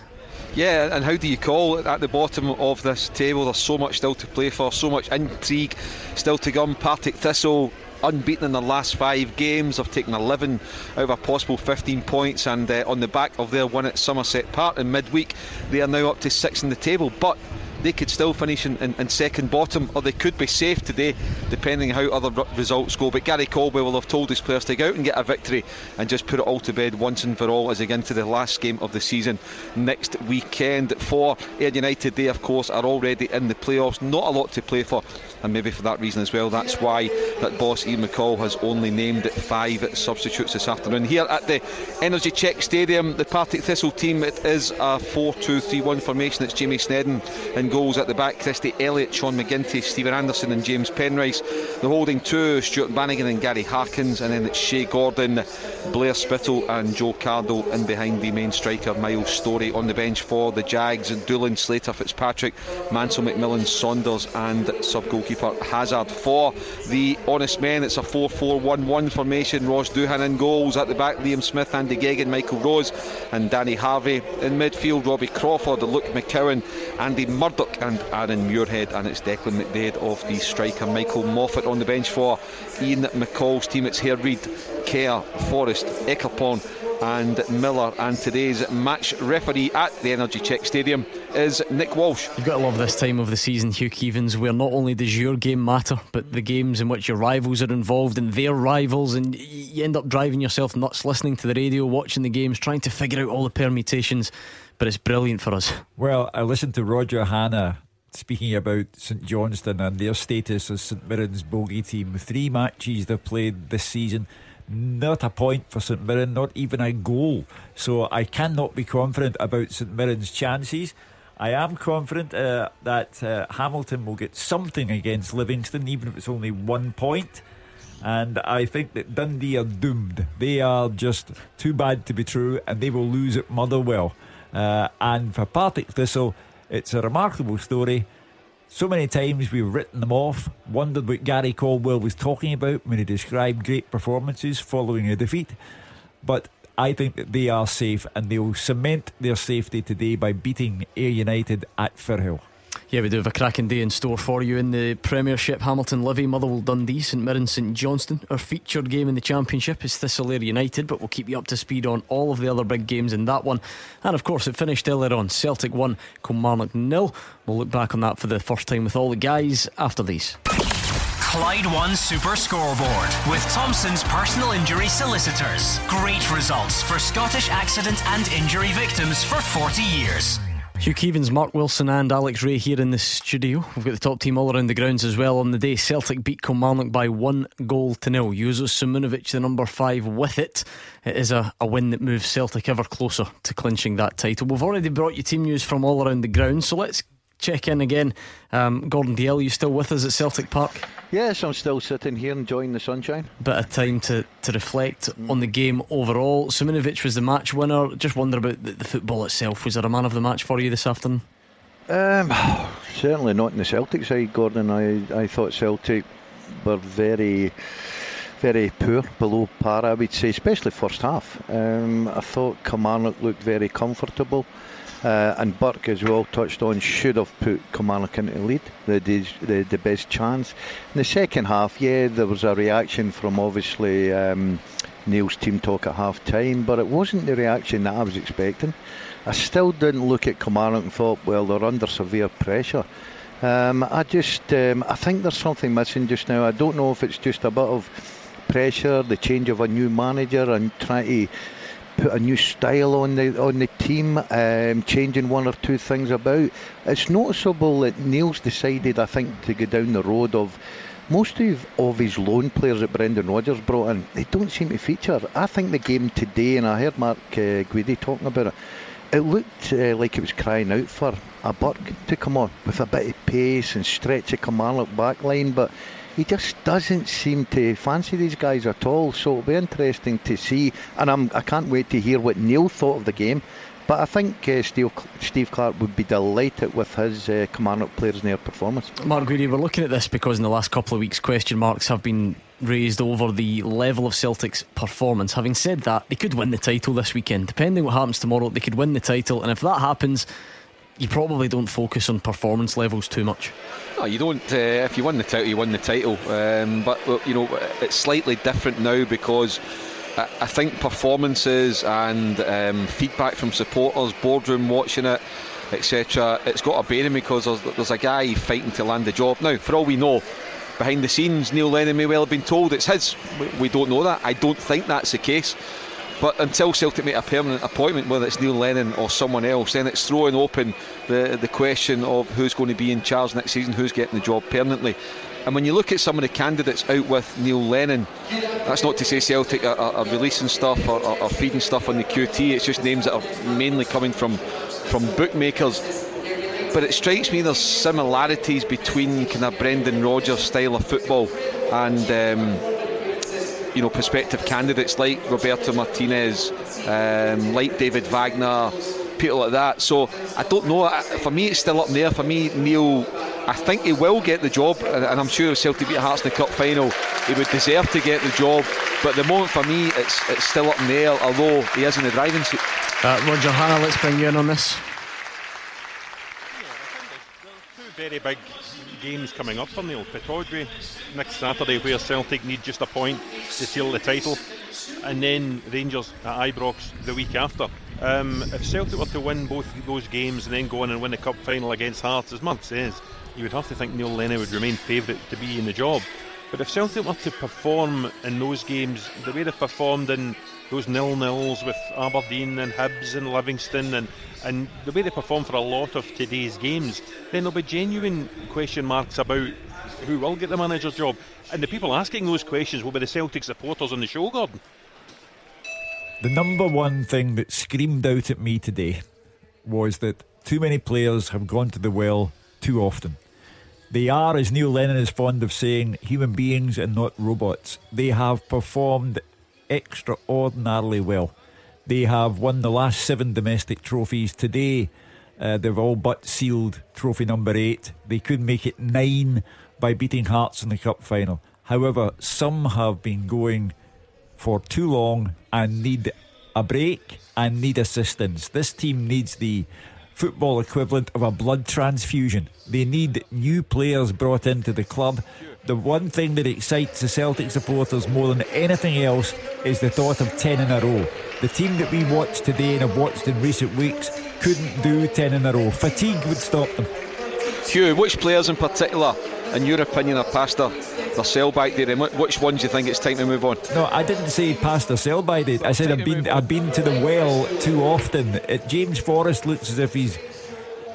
Yeah, and how do you call it at the bottom of this table? There's so much still to play for, so much intrigue still to come. Partick Thistle, unbeaten in the last 5 games, have taken 11 out of a possible 15 points, and on the back of their win at Somerset Park in midweek, they are now up to 6th in the table, but they could still finish in second bottom, or they could be safe today depending how other results go. But Gary Caldwell will have told his players to go out and get a victory and just put it all to bed once and for all as they get into the last game of the season next weekend. For Ayr United, they of course are already in the playoffs, not a lot to play for, and maybe for that reason as well, that's why that boss Ian McCall has only named 5 substitutes this afternoon. Here at the Energy Check Stadium, the Partick Thistle team, it is a 4-2-3-1 formation. It's Jamie Snedden in in goals at the back, Christy Elliott, Sean McGinty, Stephen Anderson and James Penrice. The holding two, Stuart Bannigan and Gary Harkins, and then it's Shea Gordon, Blair Spittle and Joe Cardle in behind the main striker, Miles Storey. On the bench for the Jags, Doolan, Slater, Fitzpatrick, Mansell, McMillan, Saunders and sub-goalkeeper Hazard. For the Honest Men, it's a 4-4-1-1 formation. Ross Doohan in goals, at the back Liam Smith, Andy Gegan, Michael Rose and Danny Harvey. In midfield, Robbie Crawford, Luke McCowan, Andy Murdoch and Aaron Muirhead, and it's Declan McDade of the striker. Michael Moffat on the bench for Ian McCall's team, it's Hareid, Kerr, Forrest, Eckerpon and Miller. And today's match referee at the Energy Check Stadium is Nick Walsh. You've got to love this time of the season, Hugh Keevins, where not only does your game matter, but the games in which your rivals are involved and their rivals, and you end up driving yourself nuts listening to the radio, watching the games, trying to figure out all the permutations, but it's brilliant for us. Well, I listened to Roger Hanna speaking about St Johnstone and their status as St Mirren's bogey team. 3 matches they've played this season, not a point for St Mirren, not even a goal. So I cannot be confident about St Mirren's chances. I am confident that Hamilton will get something against Livingston, even if it's only 1 point. And I think that Dundee are doomed. They are just too bad to be true, and they will lose at Motherwell. And for Partick Thistle, it's a remarkable story. So many times we've written them off, wondered what Gary Caldwell was talking about when he described great performances following a defeat. But I think that they are safe, and they will cement their safety today by beating Ayr United at Firhill. Yeah, we do have a cracking day in store for you in the Premiership. Hamilton, Livy, Motherwell, Dundee, St Mirren, St Johnstone. Our featured game in the Championship is Thistle Ayr United, but we'll keep you up to speed on all of the other big games in that one. And of course, it finished earlier on, Celtic 1, Comarnock 0. We'll look back on that for the first time with all the guys after these. Clyde One Super Scoreboard with Thompson's Personal Injury Solicitors. Great results for Scottish accident and injury victims for 40 years. Hugh Keevins, Mark Wilson and Alex Ray here in the studio. We've got the top team all around the grounds as well on the day. Celtic beat Kilmarnock by 1-0. Jozo Šimunović, the number 5 with it. It is a win that moves Celtic ever closer to clinching that title. We've already brought you team news from all around the ground, so let's check in again. Gordon DL, you still with us at Celtic Park? Yes, I'm still sitting here enjoying the sunshine. Bit of time to reflect on the game overall. Šimunović was the match winner. Just wonder about the football itself. Was there a man of the match for you this afternoon? Certainly not in the Celtic side, Gordon. I thought Celtic were very, very poor, below par, I would say, especially first half. I thought Kilmarnock looked very comfortable. And Burke, as we all touched on, should have put Comarnock into the lead. They did the best chance. In the second half, there was a reaction from obviously Neil's team talk at half time, but it wasn't the reaction that I was expecting. I still didn't look at Comarnock and thought, well, they're under severe pressure. I think there's something missing just now. I don't know if it's just a bit of pressure, the change of a new manager, and trying to put a new style on the team, changing one or two things about. It's noticeable that Neil's decided, I think, to go down the road of most of his loan players that Brendan Rodgers brought in. They don't seem to feature. I think the game today, and I heard Mark Guidi talking about it, it looked like it was crying out for a Burke to come on with a bit of pace and stretch a Kilmarnock back line, but he just doesn't seem to fancy these guys at all, so it'll be interesting to see. And I can't wait to hear what Neil thought of the game. But I think Steve Clark would be delighted with his Kilmarnock players and their performance. Mark Guidi, we're looking at this because in the last couple of weeks question marks have been raised over the level of Celtic's performance. Having said that, they could win the title this weekend. Depending what happens tomorrow, they could win the title, and if that happens, you probably don't focus on performance levels too much. No, you don't. If you win the title, you win the title. But you know, it's slightly different now because I think performances and feedback from supporters, boardroom watching it, etc., it's got a bearing because there's a guy fighting to land the job. Now, for all we know, behind the scenes, Neil Lennon may well have been told it's his. We don't know that. I don't think that's the case. But until Celtic make a permanent appointment, whether it's Neil Lennon or someone else, then it's throwing open the question of who's going to be in charge next season, who's getting the job permanently. And when you look at some of the candidates out with Neil Lennon, that's not to say Celtic are releasing stuff or are feeding stuff on the QT. It's just names that are mainly coming from bookmakers. but it strikes me there's similarities between kind of Brendan Rodgers' style of football and you know, prospective candidates like Roberto Martinez, like David Wagner, people like that. So I don't know, for me it's still up there. For me, Neil, I think he will get the job, and I'm sure if Celtic beat Hearts in the Cup final he would deserve to get the job, but at the moment for me it's still up in the air, although he is in the driving seat. Roger Hannah, let's bring you in on this. Two very big games coming up for Neil. Pittodrie next Saturday, where Celtic need just a point to seal the title, and then Rangers at Ibrox the week after. If Celtic were to win both those games and then go on and win the cup final against Hearts, as Mark says, you would have to think Neil Lennon would remain favourite to be in the job. But if Celtic were to perform in those games the way they've performed in those 0-0s with Aberdeen and Hibs and Livingston, and the way they perform for a lot of today's games, then there'll be genuine question marks about who will get the manager's job, and the people asking those questions will be the Celtic supporters on the show, Gordon. The number one thing that screamed out at me today was that too many players have gone to the well too often. They are, as Neil Lennon is fond of saying, human beings and not robots. They have performed extraordinarily well. They have won the last 7 domestic trophies. Today they've all but sealed trophy number 8. They could make it 9 by beating Hearts in the cup final. However, some have been going for too long and need a break and need assistance. This team needs the football equivalent of a blood transfusion. They need new players brought into the club. The one thing that excites the Celtic supporters more than anything else is the thought of 10 in a row. The team that we watched today and have watched in recent weeks couldn't do 10 in a row. Fatigue would stop them. Hugh, which players in particular, in your opinion, are past their sell-by date? Which ones do you think it's time to move on? No, I didn't say past their sell-by date. I said I've been to the well too often. James Forrest looks as if he's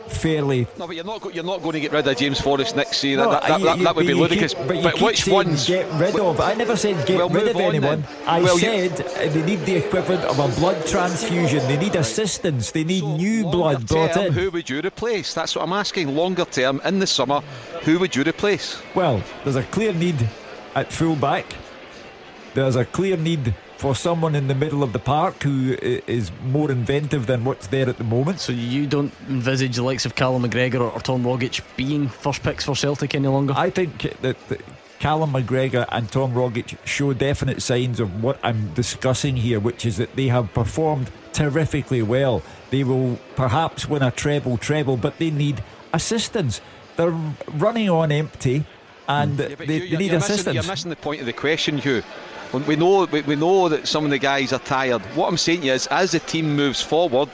fairly... No, but you're not going to get rid of James Forrest next season. No, that would be ludicrous. But which ones? Get rid of. I never said get rid of anyone. I said they need the equivalent of a blood transfusion. They need assistance. They need new blood brought in. Who would you replace? That's what I'm asking. Longer term, in the summer, who would you replace? Well, there's a clear need at full back. There's a clear need for someone in the middle of the park who is more inventive than what's there at the moment. So you don't envisage the likes of Callum McGregor or Tom Rogic being first picks for Celtic any longer? I think that Callum McGregor and Tom Rogic show definite signs of what I'm discussing here, which is that they have performed terrifically well. They will perhaps win a treble, but they need assistance. They're running on empty and they need assistance. You're missing the point of the question, Hugh. We know that some of the guys are tired. What I'm saying is, as the team moves forward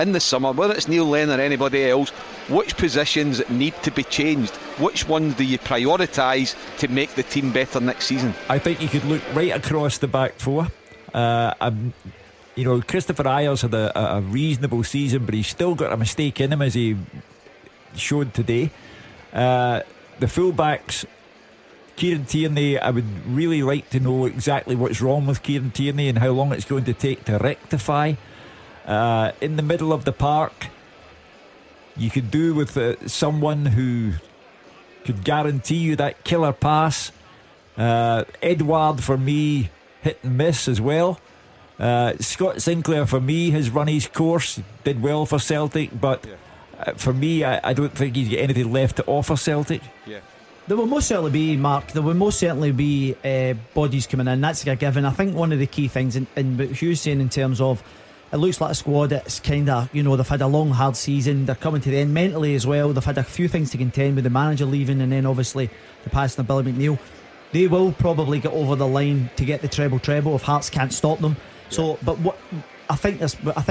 in the summer, whether it's Neil Lennon or anybody else, which positions need to be changed? Which one do you prioritise to make the team better next season? I think you could look right across the back four. You know, Christopher Ayers had a reasonable season, but he's still got a mistake in him, as he showed today. The full-backs, Kieran Tierney, I would really like to know exactly what's wrong with Kieran Tierney and how long it's going to take to rectify. In the middle of the park, you could do with someone who could guarantee you that killer pass. Édouard, for me, hit and miss as well. Scott Sinclair, for me, has run his course, did well for Celtic, but for me, I don't think he's got anything left to offer Celtic. Yeah. There will most certainly be bodies coming in. That's a given. I think one of the key things, and what Hugh's saying in terms of, it looks like a squad that's kind of, you know, they've had a long hard season, they're coming to the end mentally as well, they've had a few things to contend with, the manager leaving and then obviously the passing of Billy McNeill. They will probably get over the line to get the treble if Hearts can't stop them. So, but what I think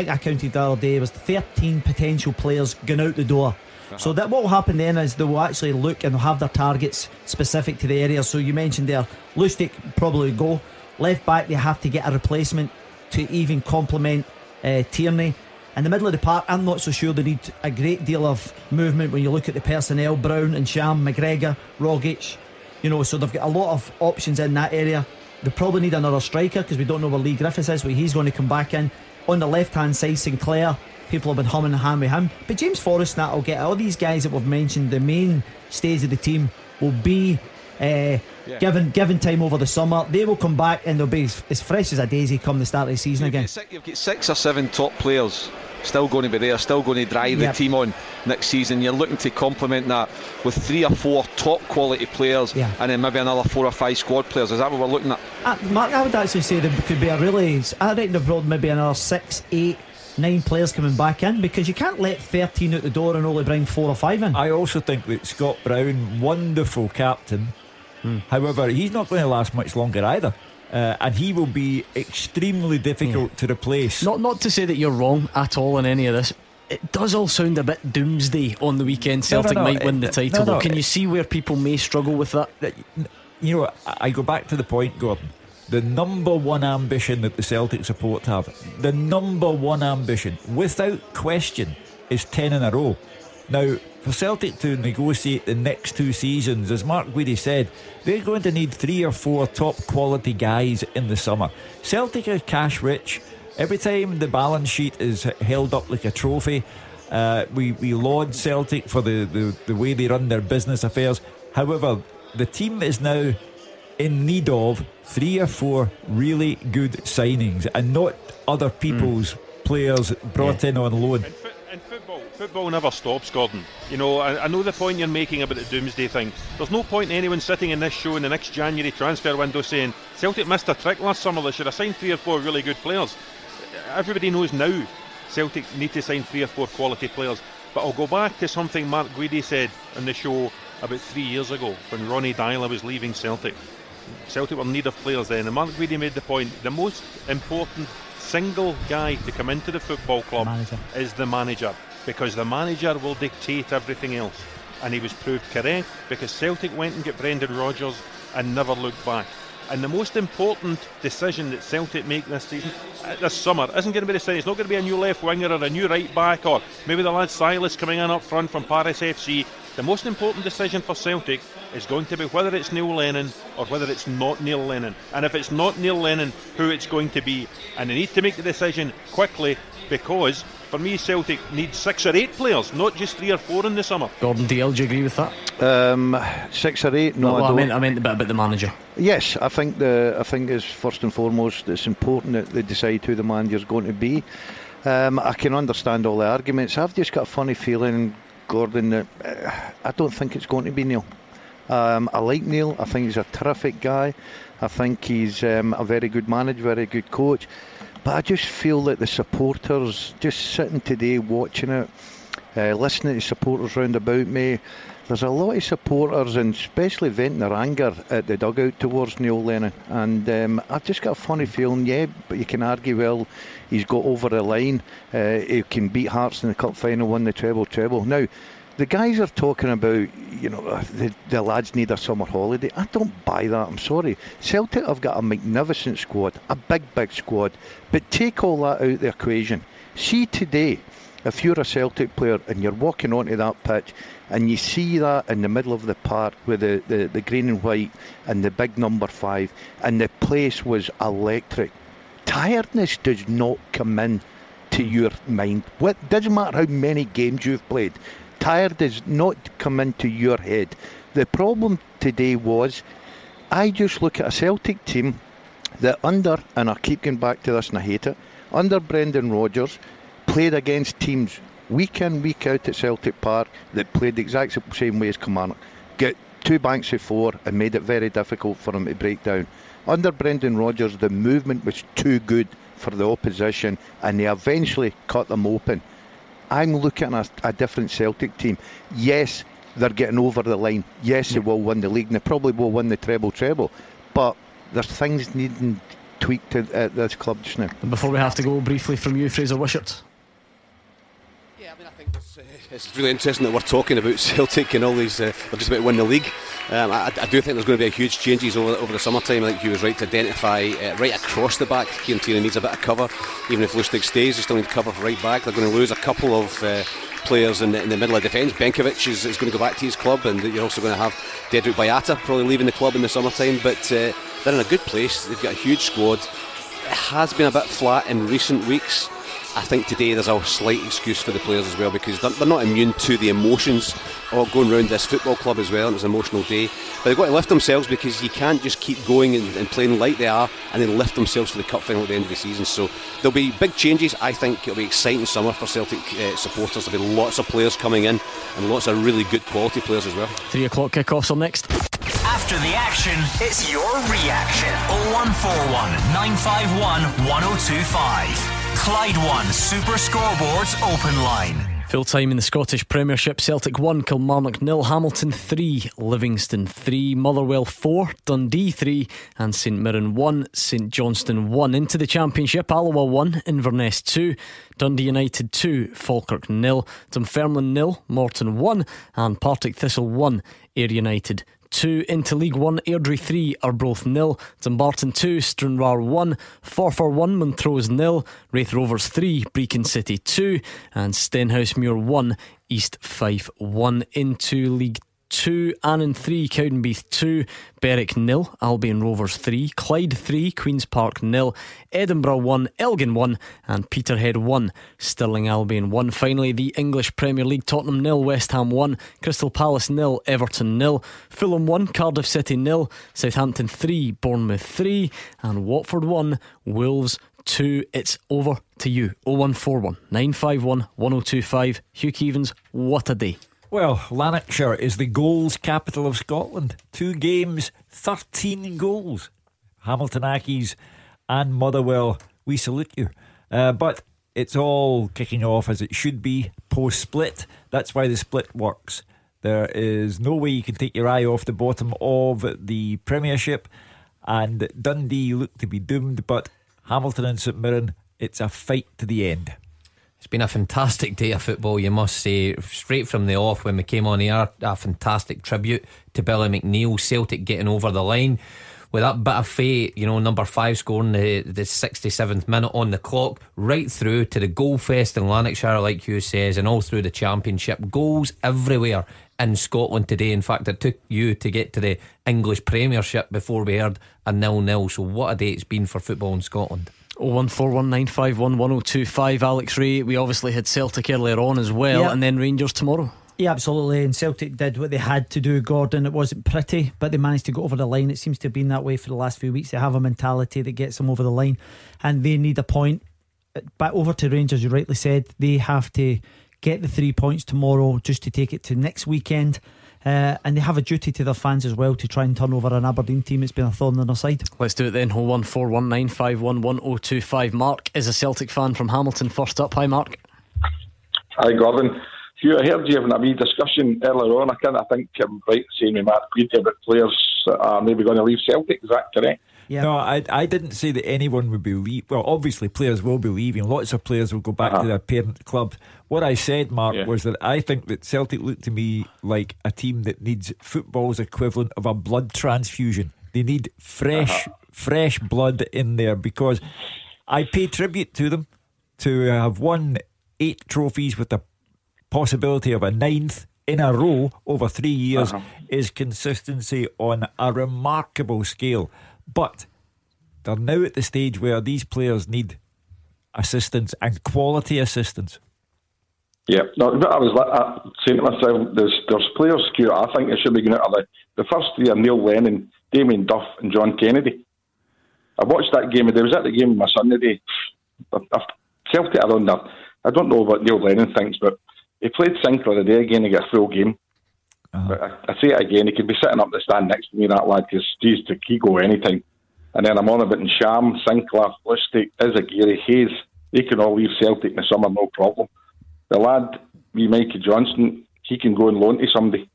I counted the other day was 13 potential players going out the door. So that what will happen then is they will actually look and they'll have their targets specific to the area. So you mentioned there, Lustig probably go left back. They have to get a replacement to even complement Tierney. In the middle of the park, I'm not so sure they need a great deal of movement when you look at the personnel. Brown and Sham, McGregor, Rogic, you know, so they've got a lot of options in that area. They probably need another striker because we don't know where Lee Griffiths is, but he's going to come back in. On the left hand side, Sinclair, people have been humming and hawing with him. But James Forrest and that will get all these guys that we've mentioned, the main stage of the team, will be given time over the summer. They will come back and they'll be as fresh as a daisy come the start of the season again. You've got 6 or 7 top players still going to be there, still going to drive the team on next season. You're looking to complement that with 3 or 4 top quality players, and then maybe another 4 or 5 squad players. Is that what we're looking at? Mark, I would actually say there could be a really, I reckon they've brought maybe another 6, 8, 9 players coming back in, because you can't let 13 out the door and only bring 4 or 5 in. I also think that Scott Brown, wonderful captain, however, he's not going to last much longer either. And he will be extremely difficult to replace. Not to say that you're wrong at all in any of this. It does all sound a bit doomsday on the weekend. Celtic might win the title. Can you see where people may struggle with that? You know, I go back to the point, Gordon. The number one ambition that the Celtic support have, the number one ambition, without question, is 10 in a row. Now, for Celtic to negotiate the next 2 seasons, as Mark Guidi said, they're going to need 3 or 4 top quality guys in the summer. Celtic are cash rich. Every time the balance sheet is held up like a trophy, we laud Celtic for the way they run their business affairs. However, the team is now in need of 3 or 4 really good signings, and not other people's players brought in on loan. Football never stops, Gordon. You know, I know the point you're making about the doomsday thing. There's no point in anyone sitting in this show in the next January transfer window saying Celtic missed a trick last summer, they should have signed 3 or 4 really good players. Everybody knows now Celtic need to sign 3 or 4 quality players. But I'll go back to something Mark Guidi said on the show about 3 years ago when Ronnie Dyla was leaving Celtic. Celtic were in need of players then, and Mark Guidi made the point, the most important single guy to come into the football club is the manager, because the manager will dictate everything else. And he was proved correct, because Celtic went and got Brendan Rodgers and never looked back. And the most important decision that Celtic make this season, this summer, isn't going to be the same. It's not going to be a new left winger or a new right back or maybe the lad Silas coming in up front from Paris FC. The most important decision for Celtic is going to be whether it's Neil Lennon or whether it's not Neil Lennon. And if it's not Neil Lennon, who it's going to be. And they need to make the decision quickly, because for me, Celtic need 6 or 8 players, not just 3 or 4 in the summer. Gordon DL, do you agree with that? 6 or 8? No, I don't. I meant a bit about the manager. Yes, I think is first and foremost, it's important that they decide who the manager's going to be. I can understand all the arguments. I've just got a funny feeling, Gordon, that I don't think it's going to be Neil. I like Neil. I think he's a terrific guy. I think he's a very good manager, very good coach. But I just feel that the supporters, just sitting today watching it, listening to supporters round about me, there's a lot of supporters, and especially venting their anger at the dugout towards Neil Lennon. And I've just got a funny feeling, but you can argue, well, he's got over the line. He can beat Hearts in the cup final, won the treble. Now, the guys are talking about, you know, the lads need a summer holiday. I don't buy that, I'm sorry. Celtic have got a magnificent squad, a big squad. But take all that out of the equation. See today, if you're a Celtic player and you're walking onto that pitch and you see that in the middle of the park with the green and white and the big number 5, and the place was electric, tiredness does not come in to your mind. It doesn't matter how many games you've played. Tired does not come into your head. The problem today was, I just look at a Celtic team that and I keep going back to this and I hate it, under Brendan Rodgers, played against teams week in, week out at Celtic Park that played the exact same way as Comarnock. Get 2 banks of 4 and made it very difficult for them to break down. Under Brendan Rodgers, the movement was too good for the opposition and they eventually cut them open. I'm looking at a different Celtic team. Yes, they're getting over the line. Yes, they will win the league, and they probably will win the treble. But there's things needing tweaked at this club just now. And before we have to go, briefly from you, Fraser Wishart. Yeah, I mean, I think it's really interesting that we're talking about Celtic and all these. They're just about to win the league. I do think there's going to be a huge changes over the summertime. I think Hugh was right to identify right across the back. Kieran Tierney needs a bit of cover. Even if Lustig stays, they still need cover for right back. They're going to lose a couple of players in the middle of defence. Benković is going to go back to his club, and you're also going to have Dedrick Boyata probably leaving the club in the summertime. But they're in a good place. They've got a huge squad. It has been a bit flat in recent weeks. I think today there's a slight excuse for the players as well, because they're not immune to the emotions going around this football club as well, and it's an emotional day. But they've got to lift themselves, because you can't just keep going and playing like they are and then lift themselves to the cup final at the end of the season. So there'll be big changes. I think it'll be an exciting summer for Celtic supporters. There'll be lots of players coming in, and lots of really good quality players as well. 3 o'clock kickoffs are next. After the action, it's your reaction. 0141 951 1025. Clyde One Super Scoreboards Open Line. Full time in the Scottish Premiership. Celtic 1, Kilmarnock 0, Hamilton 3, Livingston 3, Motherwell 4, Dundee 3, and St Mirren 1, St Johnstone 1. Into the Championship, Alloa 1, Inverness 2, Dundee United 2, Falkirk 0, Dunfermline 0, Morton 1, and Partick Thistle 1, Ayr United 2. Into League 1, Airdrie 3, Arbroath 0, Dumbarton 2, Stranraer 1, Forfar 1, Montrose 0, Raith Rovers 3, Brecon City 2, and Stenhousemuir 1, East Fife 1. Into League 2, Annan 3, Cowdenbeath 2, Berwick 0, Albion Rovers 3, Clyde 3, Queen's Park 0, Edinburgh 1, Elgin 1, and Peterhead 1, Stirling Albion 1. Finally, the English Premier League, Tottenham 0, West Ham 1, Crystal Palace 0, Everton 0, Fulham 1, Cardiff City 0, Southampton 3, Bournemouth 3, and Watford 1, Wolves 2. It's over to you. 0141 951 1025. Hugh Keevins, what a day. Well, Lanarkshire is the goals capital of Scotland. 2 games, 13 goals. Hamilton Accies and Motherwell, we salute you. But it's all kicking off as it should be post-split. That's why the split works. There is no way you can take your eye off the bottom of the Premiership. And Dundee look to be doomed, but Hamilton and St Mirren, it's a fight to the end. It's been a fantastic day of football, you must say. Straight from the off, when we came on air, a fantastic tribute to Billy McNeill. Celtic getting over the line with that bit of fate, you know, number 5 scoring the 67th minute on the clock, right through to the goal fest in Lanarkshire, like Hugh says, and all through the Championship. Goals everywhere in Scotland today. In fact, it took you to get to the English Premiership before we heard a 0-0. So what a day it's been for football in Scotland. 01419511025. Alex Ray, we obviously had Celtic earlier on as well, yep. And then Rangers tomorrow. Yeah, absolutely. And Celtic did what they had to do, Gordon. It wasn't pretty, but they managed to go over the line. It seems to have been that way for the last few weeks. They have a mentality that gets them over the line, and they need a point. But over to Rangers, you rightly said, they have to get the 3 points tomorrow just to take it to next weekend. And they have a duty to their fans as well to try and turn over an Aberdeen team that's been a thorn on their side. Let's do it then. 01419511025. Mark is a Celtic fan from Hamilton. First up, hi Mark. Hi Gordon. Hugh, I heard you having a wee discussion earlier on. I think I'm right saying with Mark Greedy about players that are maybe going to leave Celtic. Is that correct? Yeah. No, I didn't say that anyone would be leaving. Well, obviously players will be leaving. Lots of players will go back to their parent club. What I said, Mark, was that I think that Celtic looked to me like a team that needs football's equivalent of a blood transfusion. They need fresh blood in there, because I pay tribute to them to have won 8 trophies with the possibility of a 9th in a row over 3 years is consistency on a remarkable scale. But they're now at the stage where these players need assistance, and quality assistance. Yeah, no, I was saying to myself, there's players, Stuart, I think it should be going out of the first 3 are Neil Lennon, Damien Duff and John Kennedy. I watched that game, and I was at the game with my son today. Celtic are on there. I don't know what Neil Lennon thinks, but he played Sinclair today again and got a full game. But I say it again, he could be sitting up the stand next to me, that lad, because geez, to he go anytime. And then I'm on about Sham, Sinclair, Lustig, Izagiri, Hayes. They can all leave Celtic in the summer, no problem. The lad, wee Mikey Johnson, he can go and loan to somebody.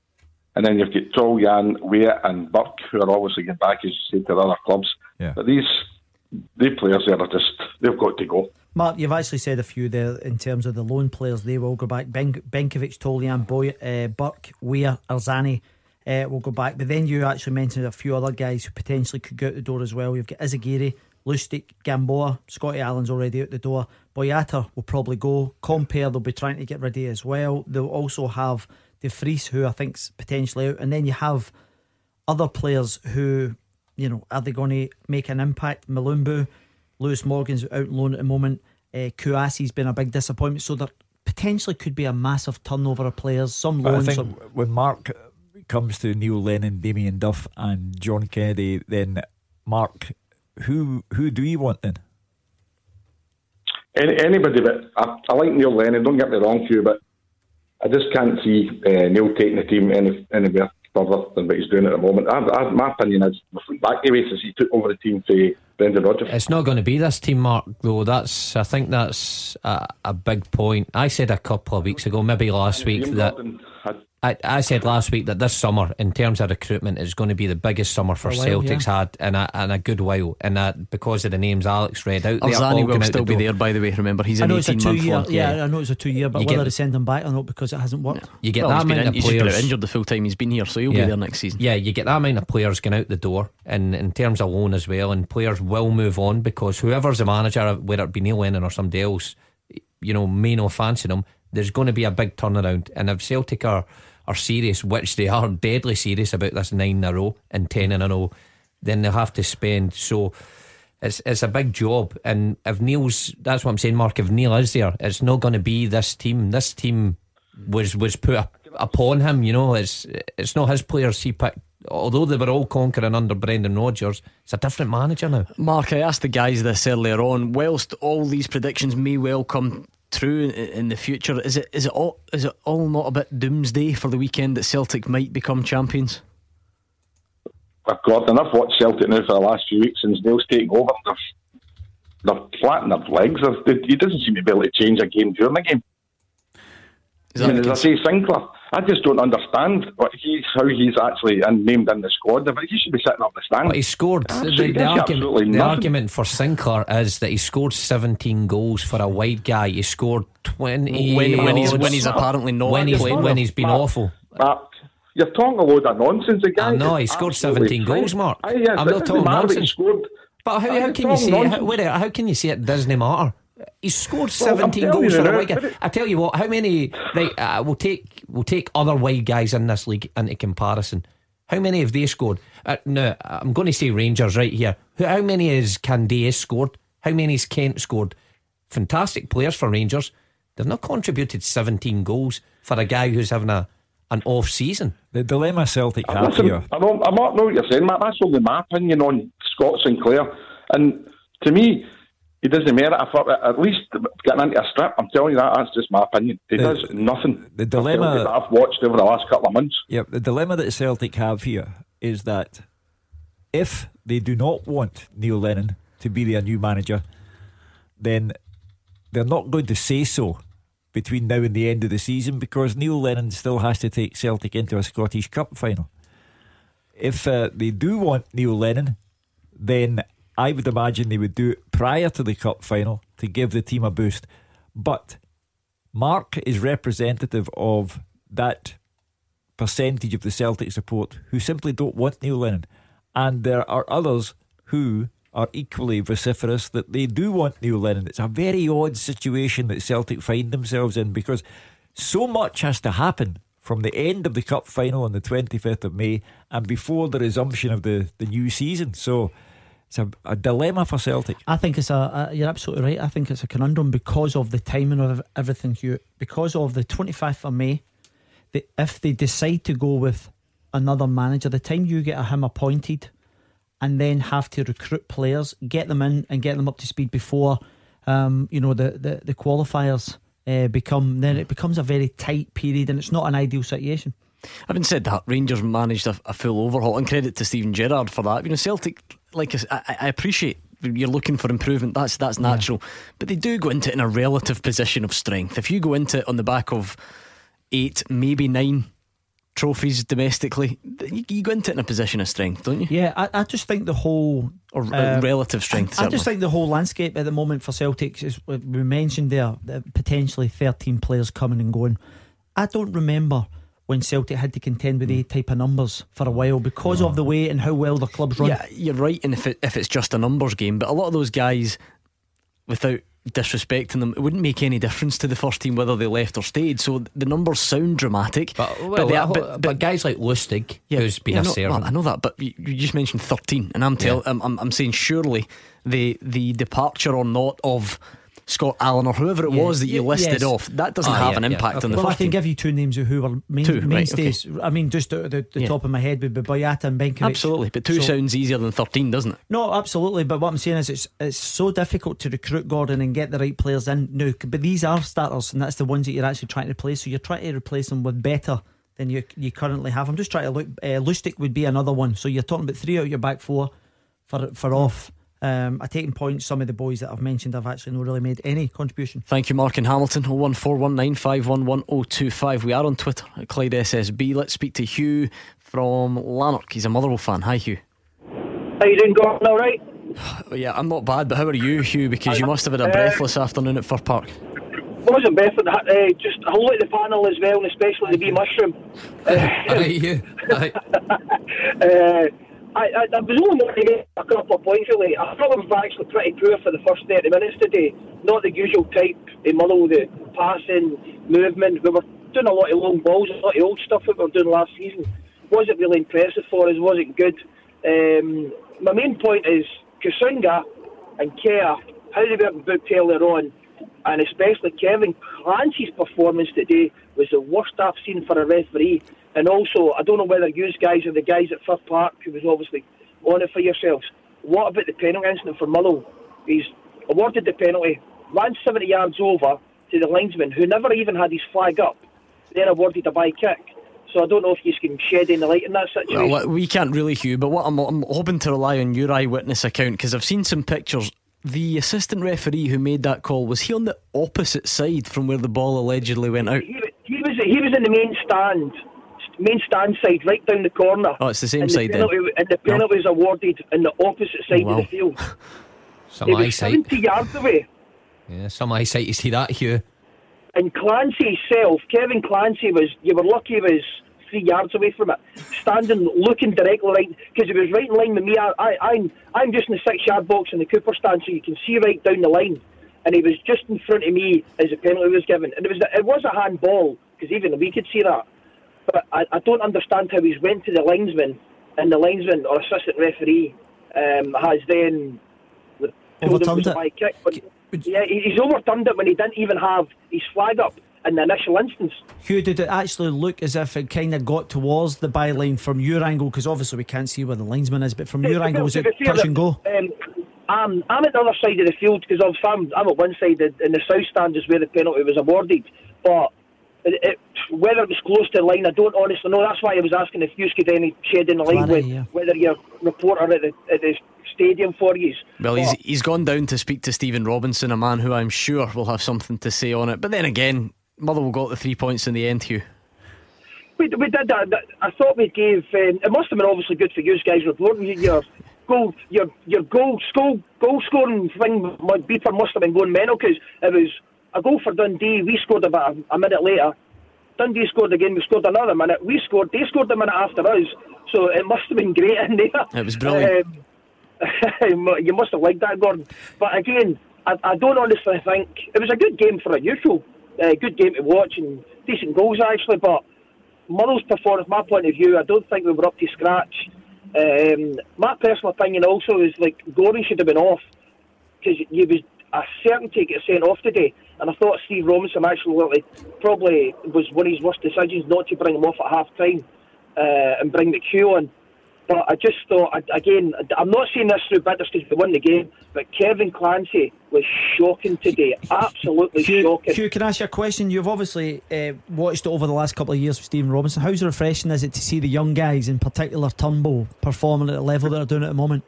And then you've got Tall, Jan, Weir and Burke, who are obviously getting back, as you say, to the other clubs. Yeah. But the players there are just, they've got to go. Mark, you've actually said a few there in terms of the loan players. They will go back. Benković, Tolian, Burke, Weir, Arzani will go back. But then you actually mentioned a few other guys who potentially could go out the door as well. You've got Izagiri, Lustig, Gamboa, Scotty Allen's already out the door. Boyata will probably go. Compere they'll be trying to get rid of as well. They'll also have De Vries, who I think's potentially out. And then you have other players who, you know, are they going to make an impact? Malumbu, Lewis Morgan's out on loan at the moment. Kouassi's been a big disappointment. So there potentially could be a massive turnover of players, some loans. I think when Mark comes to Neil Lennon, Damien Duff and John Kennedy, then Mark, who do you want then? Anybody, but I like Neil Lennon, don't get me wrong, Hugh, but I just can't see Neil taking the team anywhere further than what he's doing at the moment. My opinion is, back away since he took over the team to Brendan Rodgers. It's not going to be this team, Mark, though. I think that's a big point. I said a couple of weeks ago, maybe last week, that I said last week that this summer, in terms of recruitment, is going to be the biggest summer for Celtic's had in a good while, and that because of the names Alex read out. Arzani will still be there, by the way. Remember, he's an 18-month. Yeah, I know it's a 2 year, but whether they send him back or not, because it hasn't worked. You get that amount of players. He's been injured the full time he's been here, so he'll be there next season. Yeah, you get that amount of players going out the door, and in terms of loan as well, and players will move on because whoever's the manager, whether it be Neil Lennon or somebody else, you know, may not fancy them. There's going to be a big turnaround, and if Celtic are serious, which they are, deadly serious about this 9 in a row and 10 in a row, then they'll have to spend. So it's a big job, and if Neil's, that's what I'm saying, Mark, if Neil is there, it's not going to be this team. This team was put upon him, you know. It's not his players he picked. Although they were all conquering under Brendan Rodgers, it's a different manager now. Mark, I asked the guys this earlier on, whilst all these predictions may well come true in the future, is it all not a bit doomsday for the weekend that Celtic might become champions? Well, Gordon, I've watched Celtic now for the last few weeks since Neil's taken over. They're flat in their legs. He doesn't seem to be able to change a game during the game. As I say, Sinclair, I just don't understand how he's actually named in the squad. He should be sitting up the stand. But he scored. The argument for Sinclair is that he scored 17 goals for a wide guy. He scored 20 when he's apparently not played, when he's been awful. But you're talking a load of nonsense, the guy. No, he scored 17 goals, Mark. I'm not talking nonsense. But how can you say it doesn't matter? He's scored 17 goals for a wide guy. I tell you what, how many? Right, we'll take other wide guys in this league into comparison. How many have they scored? No, I'm going to say Rangers right here. How many has Candace scored? How many has Kent scored? Fantastic players for Rangers. They've not contributed 17 goals for a guy who's having an off season. The dilemma Celtic have here. I'm not know what you're saying, Matt. That's only my opinion on Scott Sinclair, and to me, he doesn't merit effort. At least getting into a strip, I'm telling you that. That's just my opinion. He does nothing. The dilemma that I've watched over the last couple of months. Yeah, the dilemma that Celtic have here is that if they do not want Neil Lennon to be their new manager, then they're not going to say so between now and the end of the season, because Neil Lennon still has to take Celtic into a Scottish Cup final. If they do want Neil Lennon, then I would imagine they would do it prior to the cup final to give the team a boost. But Mark is representative of that percentage of the Celtic support who simply don't want Neil Lennon, and there are others who are equally vociferous that they do want Neil Lennon. It's a very odd situation that Celtic find themselves in, because so much has to happen from the end of the cup final on the 25th of May and before the resumption of the new season. So it's a dilemma for Celtic. I think it's you're absolutely right. I think it's a conundrum because of the timing of everything, Hugh. Because of the 25th of May, if they decide to go with another manager, the time you get him appointed and then have to recruit players, get them in and get them up to speed before the qualifiers become, then it becomes a very tight period, and it's not an ideal situation. Having said that, Rangers managed a full overhaul, and credit to Stephen Gerrard for that. Celtic, like I appreciate you're looking for improvement, that's natural, but they do go into it in a relative position of strength. If you go into it on the back of 8, maybe 9 trophies domestically, you go into it in a position of strength, don't you? Yeah, I just think the whole relative strength. I just think the whole landscape at the moment for Celtic is, we mentioned there, potentially 13 players coming and going. I don't remember when Celtic had to contend with these type of numbers for a while because of the way and how well the clubs run. Yeah, you're right. And if it's just a numbers game, but a lot of those guys, without disrespecting them, it wouldn't make any difference to the first team whether they left or stayed. So the numbers sound dramatic, but guys like Lustig, who's been a servant. I know that, but you just mentioned 13, and I'm saying surely the departure or not of Scott Allen or whoever it was that you listed off, that doesn't have an impact on the fact. I can give you two names of who were mainstays. I mean, just the top of my head would be Boyata and Benković. Absolutely, but two sounds easier than 13, doesn't it? No, absolutely. But what I'm saying is it's so difficult to recruit, Gordon, and get the right players in now. But these are starters, and that's the ones that you're actually trying to replace. So you're trying to replace them with better than you currently have. I'm just trying to look. Lustig would be another one. So you're talking about three out of your back four for off. I've taken points. Some of the boys that I've mentioned have actually not really made any contribution. Thank you, Mark in Hamilton. 01419511025. We are on Twitter at Clyde SSB. Let's speak to Hugh from Lanark. He's a Motherwell fan. Hi, Hugh. How you doing, Gordon? All right? Yeah, I'm not bad. But how are you, Hugh? Because you must have had a breathless afternoon at Fir Park. I wasn't bad for that. Just hello to the panel as well, and especially the bee mushroom. I was only wanting to make a couple of points really. I thought I was actually pretty poor for the first 30 minutes today. Not the usual type in Motherwell, the passing, movement. We were doing a lot of long balls, a lot of old stuff that we were doing last season. Wasn't really impressive for us, wasn't good. My main point is Kasunga and Kerr, how they were booked earlier on, and especially Kevin Clancy's performance today was the worst I've seen for a referee. And also, I don't know whether you guys are the guys at Fir Park who was obviously on it for yourselves. What about the penalty incident for Mullow? He's awarded the penalty, ran 70 yards over to the linesman who never even had his flag up, then awarded a bye kick. So I don't know if you can shed any light in that situation. Well, we can't really, Hugh, but what I'm hoping to rely on your eyewitness account, because I've seen some pictures. The assistant referee who made that call, was he on the opposite side from where the ball allegedly went out? He was in the main stand side, right down the corner. Oh, it's the same side then. And the penalty was awarded in the opposite side of the field. Some eyesight. It was 70 yards away. Yeah, some eyesight. You see that, Hugh? And Clancy himself, Kevin Clancy, you were lucky he was 3 yards away from it, standing looking directly right, because it was right in line with me. I'm just in the 6 yard box in the Cooper stand, so you can see right down the line, and he was just in front of me as the penalty was given, and it was a handball, because even we could see that. But I don't understand how he's went to the linesman, and the linesman or assistant referee has then overturned it. Kick, but yeah, he's overturned it when he didn't even have his flag up in the initial instance. Hugh, did it actually look as if it kind of got towards the byline from your angle? Because obviously we can't see where the linesman is, but from your angle, was it touch and go? I'm at the other side of the field, because I'm at one side, and the south stand is where the penalty was awarded. But whether it was close to the line, I don't honestly know. That's why I was asking if you could any shed in the line whether your reporter at the stadium for you. Well, he's gone down to speak to Stephen Robinson, a man who I'm sure will have something to say on it. But then again, Motherwell got the 3 points in the end, Hugh. We did that. I thought we gave. It must have been obviously good for you guys reporting. Your goal scoring thing, beeper must have been going mental, because it was a goal for Dundee. We scored about a minute later. Dundee scored again. We scored another minute. We scored. They scored a minute after us. So it must have been great in there. It was brilliant. You must have liked that, Gordon. But again, I don't honestly think it was a good game for a neutral. Good game to watch, and decent goals actually, but Murrow's performance, my point of view, I don't think we were up to scratch. My personal opinion also is like Gordon should have been off, because he was a certainty to get sent off today, and I thought Steve Robinson actually probably was one of his worst decisions not to bring him off at half time and bring McHugh on. But I just thought, again, I'm not saying this through bitters because we won the game, but Kevin Clancy was shocking today. Absolutely shocking. Hugh, can I ask you a question? You've obviously watched it over the last couple of years with Stephen Robinson. How refreshing is it to see the young guys, in particular Turnbull, performing at the level that they're doing at the moment?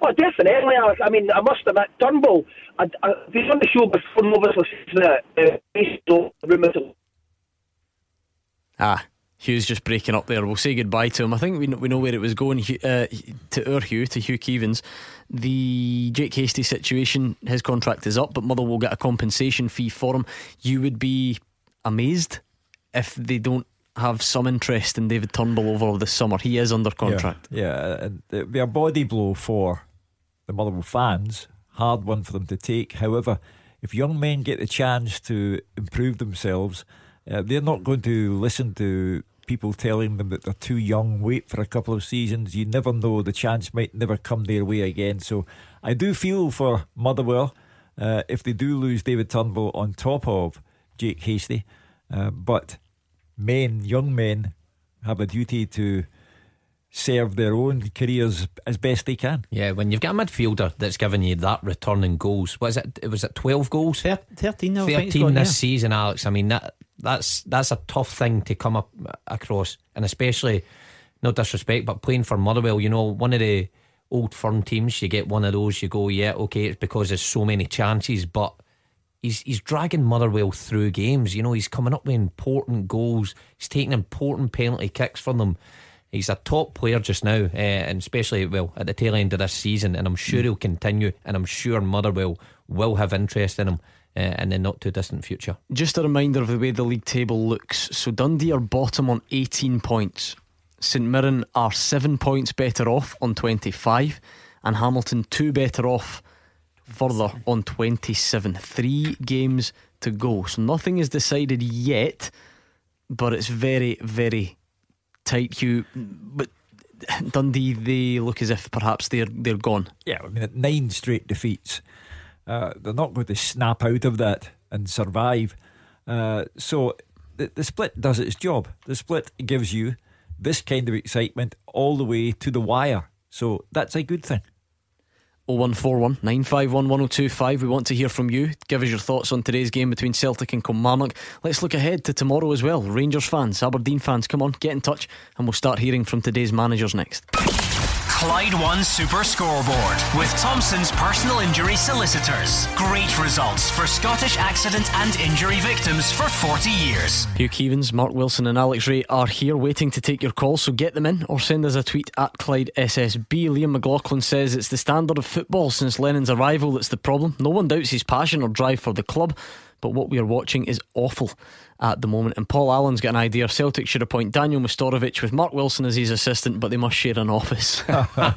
Oh, definitely. I mean, I must admit, Turnbull, I've been on the show before, and obviously Hugh's just breaking up there. We'll say goodbye to him. I think we know where it was going. To Hugh Keevins. The Jake Hastie situation, his contract is up, but Motherwell will get a compensation fee for him. You would be amazed if they don't have some interest in David Turnbull over the summer. He is under contract. It would be a body blow for the Motherwell fans, hard one for them to take. However, if young men get the chance to improve themselves, they're not going to listen to people telling them that they're too young. Wait for a couple of seasons. You never know, the chance might never come their way again. So I do feel for Motherwell. if they do lose David Turnbull on top of Jake Hastie. But men, young men, have a duty to serve their own careers as best they can. Yeah, when you've got a midfielder that's given you that return in goals, what is it? Was it 12 goals? 13 now. 13 this season, Alex. I mean, that's a tough thing to come up across, and especially, no disrespect, but playing for Motherwell, you know, one of the old firm teams, you get one of those, you go, yeah, okay, it's because there's so many chances, but he's dragging Motherwell through games. You know, he's coming up with important goals, he's taking important penalty kicks for them. He's a top player just now, and especially, well, at the tail end of this season, and I'm sure he'll continue, and I'm sure Motherwell will have interest in him in the not too distant future. Just a reminder of the way the league table looks. So Dundee are bottom on 18 points, St Mirren are 7 points better off on 25, and Hamilton 2 better off further on 27. 3 games to go. So nothing is decided yet, but it's very, very tight, Hugh. But Dundee, they look as if perhaps they're gone. Yeah, I mean, at 9 straight defeats, they're not going to snap out of that and survive. So the split does its job. The split gives you this kind of excitement all the way to the wire, so that's a good thing. 0141 951 1025. We want to hear from you. Give us your thoughts on today's game between Celtic and Kilmarnock. Let's look ahead to tomorrow as well. Rangers fans, Aberdeen fans, come on, get in touch, and we'll start hearing from today's managers next. Clyde One Super Scoreboard with Thompson's Personal Injury Solicitors. Great results for Scottish accident and injury victims for 40 years. Hugh Keevins, Mark Wilson and Alex Ray are here waiting to take your calls, so get them in or send us a tweet at Clyde SSB. Liam McLaughlin says it's the standard of football since Lennon's arrival that's the problem. No one doubts his passion or drive for the club, but what we are watching is awful at the moment. And Paul Allen's got an idea. Celtic should appoint Daniel Mestorovic with Mark Wilson as his assistant, but they must share an office. Private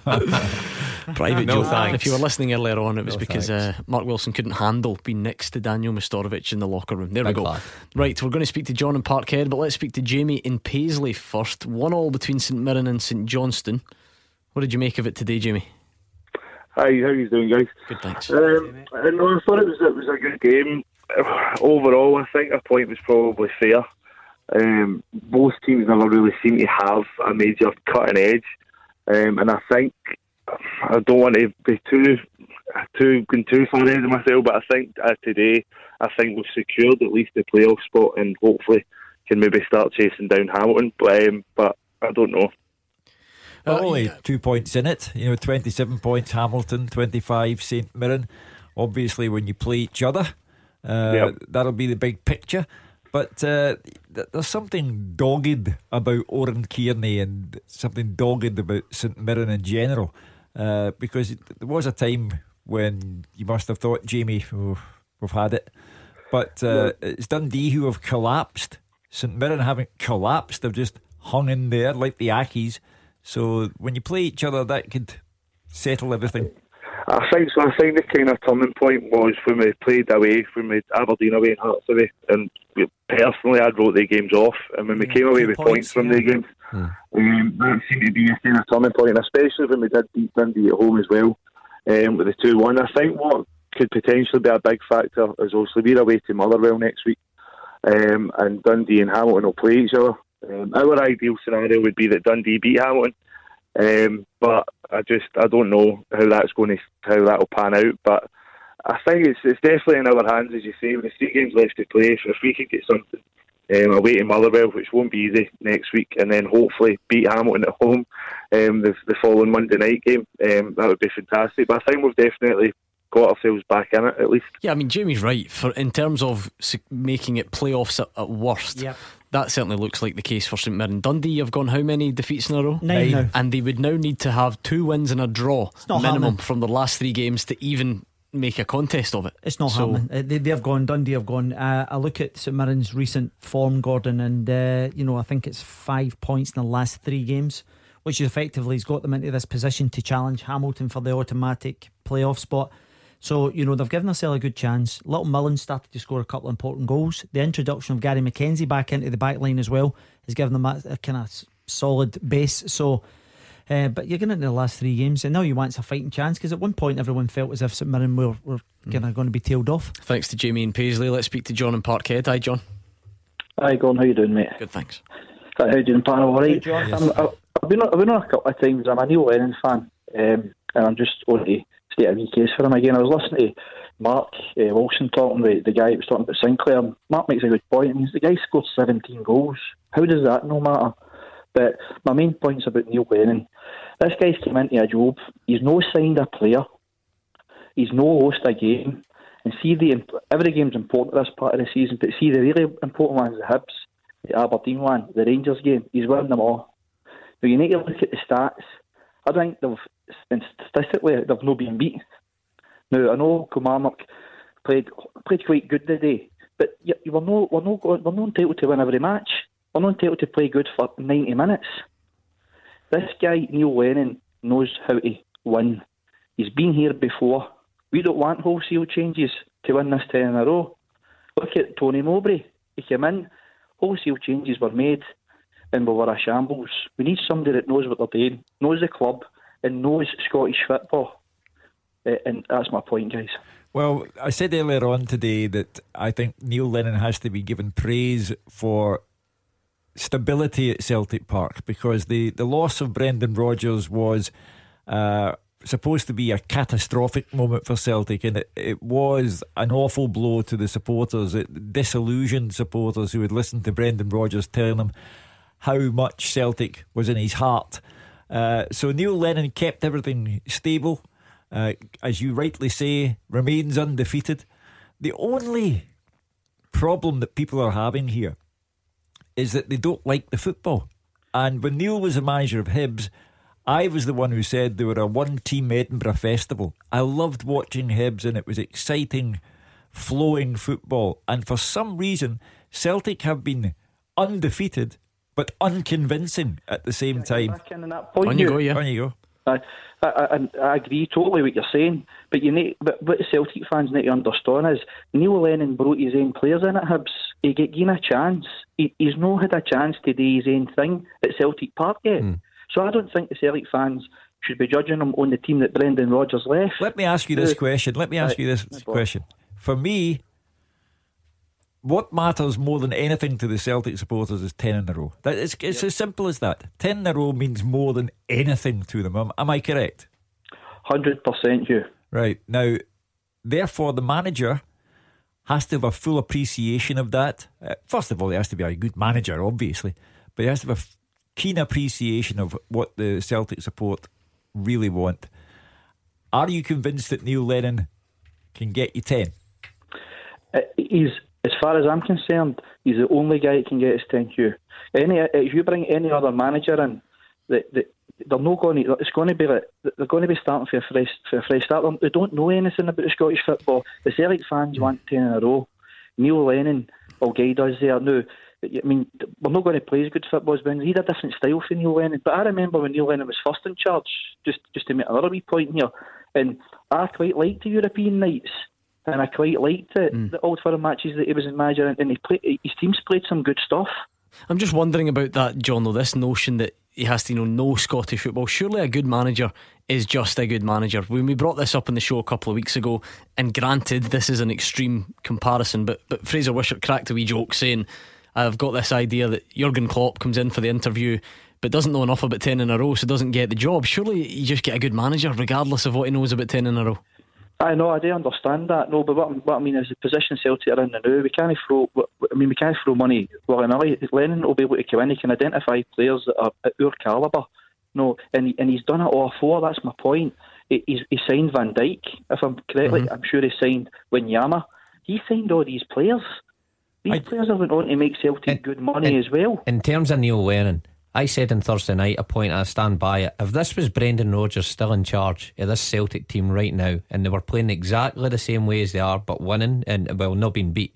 joke. Thanks. If you were listening earlier on, it was because Mark Wilson couldn't handle being next to Daniel Mestorovic in the locker room. There we go. Right, we're going to speak to John in Parkhead, but let's speak to Jamie in Paisley first. 1-1 between St Mirren and St Johnstone. What did you make of it today, Jamie? Hi, how are you doing, guys? Good, thanks. I thought it was a good game. Overall, I think a point was probably fair. Both teams never really seem to have a major cutting edge, and I think I don't want to be too far ahead of myself, but I think today we've secured at least the playoff spot, and hopefully can maybe start chasing down Hamilton. But I don't know. Only 2 points in it, you know, 27 points Hamilton, 25 St Mirren. Obviously, when you play each other. That'll be the big picture. But there's something dogged about Oran Kearney, and something dogged about St Mirren in general, because there was a time when you must have thought, Jamie, we've had it. But it's Dundee who have collapsed. St Mirren haven't collapsed, they've just hung in there like the Ackies. So when you play each other, that could settle everything. I think so. I think the kind of turning point was when we played away, when we Aberdeen away and Hearts away. And personally, I wrote the games off. And when we came away with points from the games, that seemed to be a kind of turning point. And especially when we did beat Dundee at home as well, with the 2-1. I think what could potentially be a big factor is obviously we're away to Motherwell next week, and Dundee and Hamilton will play each other. Our ideal scenario would be that Dundee beat Hamilton. But I don't know how that'll pan out. But I think it's definitely in our hands, as you say. When there's 3 games left to play, so if we could get something away to Motherwell, which won't be easy next week, and then hopefully beat Hamilton at home the following Monday night game, that would be fantastic. But I think we've definitely got ourselves back in it, at least. Yeah, I mean, Jamie's right in terms of making it playoffs at worst. Yeah. That certainly looks like the case for St Mirren. Dundee have gone how many defeats in a row? 9 now. And they would now need to have 2 wins and a draw minimum from their last 3 games to even make a contest of it. It's not happening. Dundee have gone. I look at St Mirren's recent form, Gordon, and I think it's 5 points in the last 3 games, which effectively has got them into this position to challenge Hamilton for the automatic playoff spot. So, they've given themselves a good chance. Little Millen started to score a couple of important goals. The introduction of Gary McKenzie back into the back line as well has given them a kind of solid base. So, but you're getting into the last 3 games, and now you want a fighting chance, because at one point everyone felt as if St Mirren were are going to be tailed off. Thanks to Jamie and Paisley. Let's speak to John in Parkhead. Hi, John. Hi, Gordon. How you doing, mate? Good, thanks. Hi, how you doing, pal? All right. Yes. I've been on a couple of times. I'm a Neil Lennon fan, and I'm just going to state a wee case for him again. I was listening to Mark Wilson talking, the guy who was talking about Sinclair. Mark makes a good point. I mean, the guy scored 17 goals. How does that no matter? But my main point's about Neil Lennon. This guy's come into a job. He's no signed a player. He's no lost a game. And see, every game's important at this part of the season, but see, the really important one's the Hibs, the Aberdeen one, the Rangers game. He's winning them all. Now, you need to look at the stats. I think statistically, they've not been beat. Now, I know Comarnock played quite good today, but we're not entitled to win every match. We're not entitled to play good for 90 minutes. This guy, Neil Lennon, knows how to win. He's been here before. We don't want wholesale changes to win this 10 in a row. Look at Tony Mowbray. He came in, wholesale changes were made, and we were a shambles. We need somebody that knows what they're doing, knows the club, and knows Scottish football. And that's my point, guys. Well, I said earlier on today that I think Neil Lennon has to be given praise for stability at Celtic Park, because the loss of Brendan Rodgers was supposed to be a catastrophic moment for Celtic, and it was an awful blow to the supporters. It disillusioned supporters who had listened to Brendan Rodgers telling them how much Celtic was in his heart. So Neil Lennon kept everything stable. As you rightly say, remains undefeated. The only problem that people are having here is that they don't like the football. And when Neil was the manager of Hibs, I was the one who said they were a one-team Edinburgh festival. I loved watching Hibs, and it was exciting, flowing football. And for some reason, Celtic have been undefeated but unconvincing at the same time. On you go. I agree totally with you're saying, but what Celtic fans need to understand is Neil Lennon brought his own players in at Hibs. He got given a chance. He's not had a chance to do his own thing at Celtic Park yet. So I don't think the Celtic fans should be judging him on the team that Brendan Rodgers left. Let me ask you this question. For me, what matters more than anything to the Celtic supporters is 10 in a row. It's as simple as that. 10 in a row means more than anything to them. Am I correct? 100% you. Right. Now, therefore, the manager has to have a full appreciation of that. First of all, he has to be a good manager, obviously, but he has to have a keen appreciation of what the Celtic support really want. Are you convinced that Neil Lennon can get you 10? He's, as far as I'm concerned, he's the only guy that can get us 10. If you bring any other manager in, they're going to be starting for a fresh start. They don't know anything about Scottish football. The Celtic fans want 10 in a row. Neil Lennon will guide us there now. I mean, we're not going to play as good football as Ben. He had a different style for Neil Lennon. But I remember when Neil Lennon was first in charge, just to make another wee point here, and I quite liked the European nights, and I quite liked the Old Firm matches that he was in manager, and his teams played some good stuff. I'm just wondering about that, John, though, this notion that he has to know Scottish football. Surely a good manager is just a good manager. When we brought this up on the show a couple of weeks ago, and granted this is an extreme comparison, but Fraser Wishart cracked a wee joke saying, I've got this idea that Jurgen Klopp comes in for the interview but doesn't know enough about 10 in a row, so doesn't get the job. Surely you just get a good manager regardless of what he knows about 10 in a row. I know, I do understand that. No, but what I mean is the position Celtic are in now. We can't throw money. Well, Lennon will be able to come in. He can identify players that are at our calibre. No, and he's done it all before. That's my point. He signed Van Dijk, if I'm correctly. I'm sure he signed Winyama. He signed all these players. These players are going on to make Celtic good money as well. In terms of Neil Lennon, I said on Thursday night, a point I stand by it. If this was Brendan Rodgers still in charge of this Celtic team right now, and they were playing exactly the same way as they are, but winning and not being beat,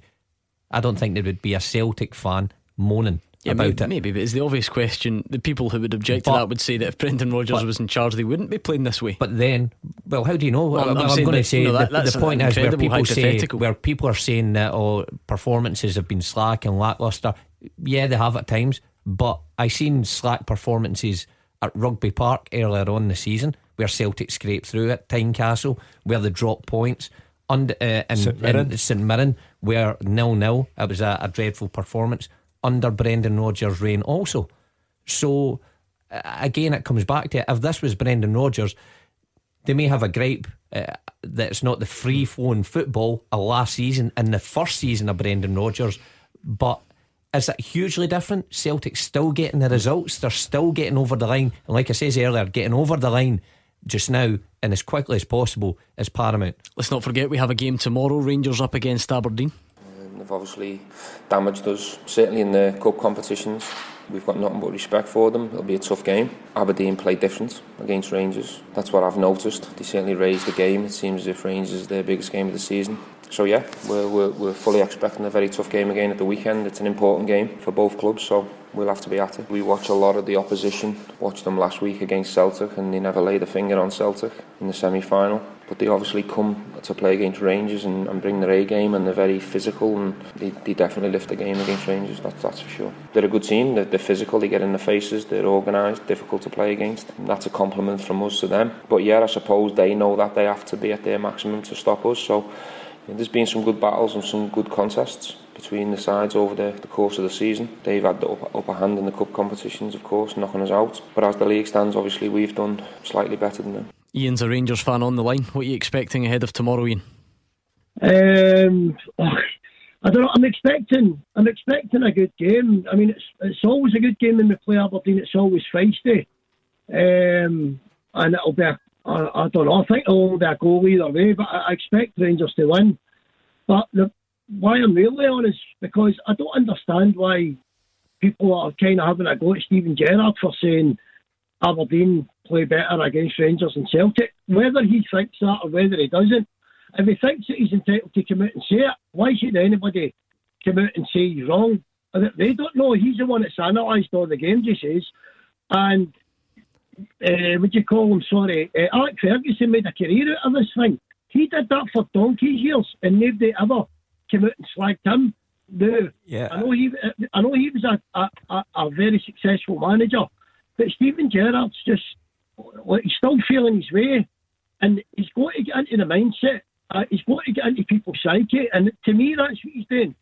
I don't think there would be a Celtic fan moaning about it. Maybe, but it's the obvious question. The people who would object to that would say that if Brendan Rodgers was in charge, they wouldn't be playing this way. But then, well, how do you know? Well, I'm going to say the point is where people are saying that performances have been slack and lacklustre. Yeah, they have at times. But I seen slack performances at Rugby Park earlier on in the season, where Celtic scraped through it, Tynecastle, where they dropped points. under in St Mirren, where 0-0. It was a dreadful performance under Brendan Rodgers' reign also. So again, it comes back to it. If this was Brendan Rodgers, they may have a gripe that it's not the free flowing football of last season and the first season of Brendan Rodgers, but is it hugely different? Celtic's still getting the results, they're still getting over the line, and like I says earlier, getting over the line just now and as quickly as possible is paramount. Let's not forget we have a game tomorrow, Rangers up against Aberdeen. They've obviously damaged us, certainly in the cup competitions. We've got nothing but respect for them. It'll be a tough game. Aberdeen play different against Rangers. That's what I've noticed. They certainly raised the game. It seems as if Rangers is their biggest game of the season. So yeah, we're fully expecting a very tough game again at the weekend. It's an important game for both clubs, so we'll have to be at it. We watch a lot of the opposition. Watched them last week against Celtic, and they never laid a finger on Celtic in the semi-final. But they obviously come to play against Rangers and bring their A game, and they're very physical, and they definitely lift the game against Rangers, that's for sure. They're a good team, they're physical, they get in the faces, they're organised, difficult to play against, and that's a compliment from us to them. But yeah, I suppose they know that they have to be at their maximum to stop us, so there's been some good battles and some good contests between the sides over the course of the season. They've had the upper hand in the cup competitions, of course, knocking us out. But as the league stands, obviously, we've done slightly better than them. Ian's a Rangers fan on the line. What are you expecting ahead of tomorrow, Ian? I don't know. I'm expecting a good game. I mean, it's always a good game when we play Aberdeen. It's always feisty, and it'll be a, I don't know, I think it'll be a goal either way, but I expect Rangers to win. But why I'm really on is because I don't understand why people are kind of having a go at Stephen Gerrard for saying Aberdeen play better against Rangers and Celtic. Whether he thinks that or whether he doesn't, if he thinks that he's entitled to come out and say it, why should anybody come out and say he's wrong? They don't know. He's the one that's analysed all the games, he says. And Alex Ferguson made a career out of this thing. He did that for donkey's years and nobody ever came out and slagged him. No. Yeah. I know he was a very successful manager, but Stephen Gerrard's just, he's still feeling his way, and he's got to get into the mindset, he's got to get into people's psyche, and to me that's what he's doing.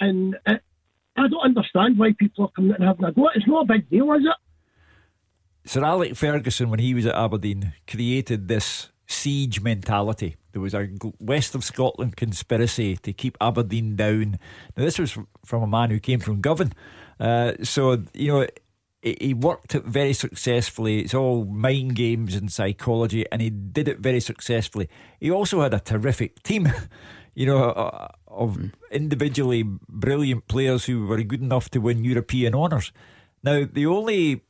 And I don't understand why people are coming out and having a go. It's not a big deal, is it? Sir Alex Ferguson, when he was at Aberdeen, created this siege mentality. There was a West of Scotland conspiracy to keep Aberdeen down. Now, this was from a man who came from Govan. So, you know, he worked it very successfully. It's all mind games and psychology, and he did it very successfully. He also had a terrific team, you know, of individually brilliant players who were good enough to win European honours. Now, the only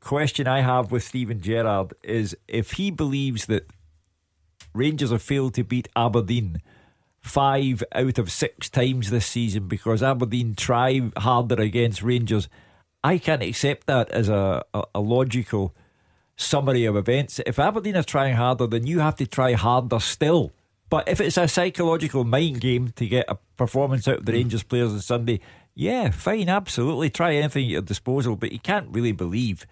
question I have with Stephen Gerrard is if he believes that Rangers have failed to beat Aberdeen 5 out of 6 times this season because Aberdeen try harder against Rangers. I can't accept that as a logical summary of events. If Aberdeen are trying harder, then you have to try harder still. But if it's a psychological mind game to get a performance out of the Rangers players on Sunday, yeah, fine, absolutely, try anything at your disposal. But you can't really believe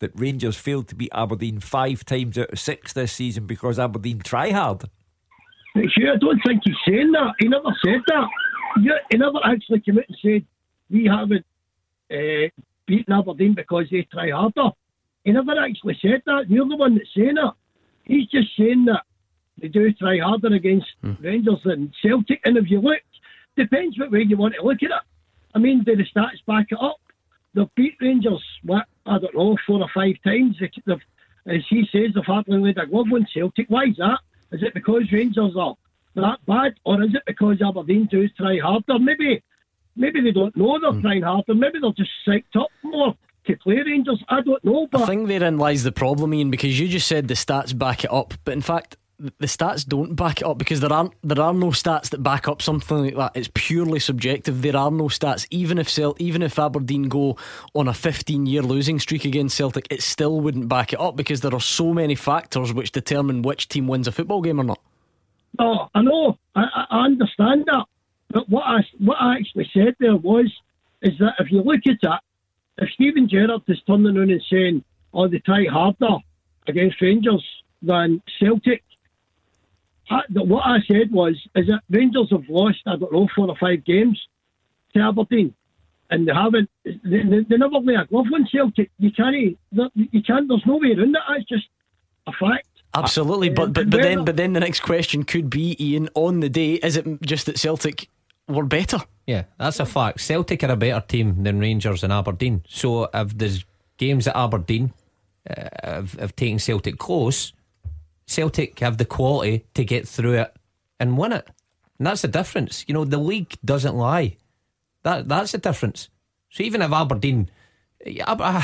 that Rangers failed to beat Aberdeen 5 times out of 6 this season because Aberdeen try hard. Sure, I don't think he's saying that. He never said that. He never actually came out and said we haven't beaten Aberdeen because they try harder. He never actually said that. You're the one that's saying that. He's just saying that they do try harder against Rangers and Celtic. And if you look, depends what way you want to look at it. I mean, do the stats back it up? They've beat Rangers, what, I don't know, 4 or 5 times. As he says, they've hardly laid a glove on Celtic. Why is that? Is it because Rangers are that bad, or is it because Aberdeen do try harder? Maybe they don't know they're trying harder. Maybe they're just psyched up more to play Rangers. I don't know. But I think therein lies the problem, Ian, because you just said the stats back it up, but in fact the stats don't back it up, because there are no stats that back up something like that. It's purely subjective. There are no stats. Even if Aberdeen go on a 15-year losing streak against Celtic, it still wouldn't back it up, because there are so many factors which determine which team wins a football game or not. No, I know. I understand that. But what I actually said there is that if you look at that, if Stephen Gerrard is turning around and saying, oh, they try harder against Rangers than Celtic, What I said was, is that Rangers have lost, I don't know, 4 or 5 games to Aberdeen, and they haven't. They never lay a glove on Celtic. You can't. There's no way around that. That's just a fact. Absolutely, but then the next question could be, Ian, on the day, is it just that Celtic were better? Yeah, that's a fact. Celtic are a better team than Rangers and Aberdeen. So if there's games at Aberdeen of taking Celtic close, Celtic have the quality to get through it and win it, and that's the difference. You know, the league doesn't lie. That's the difference. So even if Aberdeen, I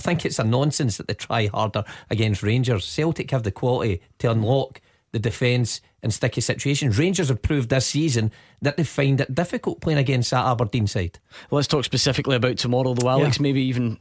think it's a nonsense that they try harder against Rangers. Celtic have the quality to unlock the defence in sticky situations. Rangers have proved this season that they find it difficult playing against that Aberdeen side. Well, let's talk specifically about tomorrow though, Alex. Yeah. Maybe even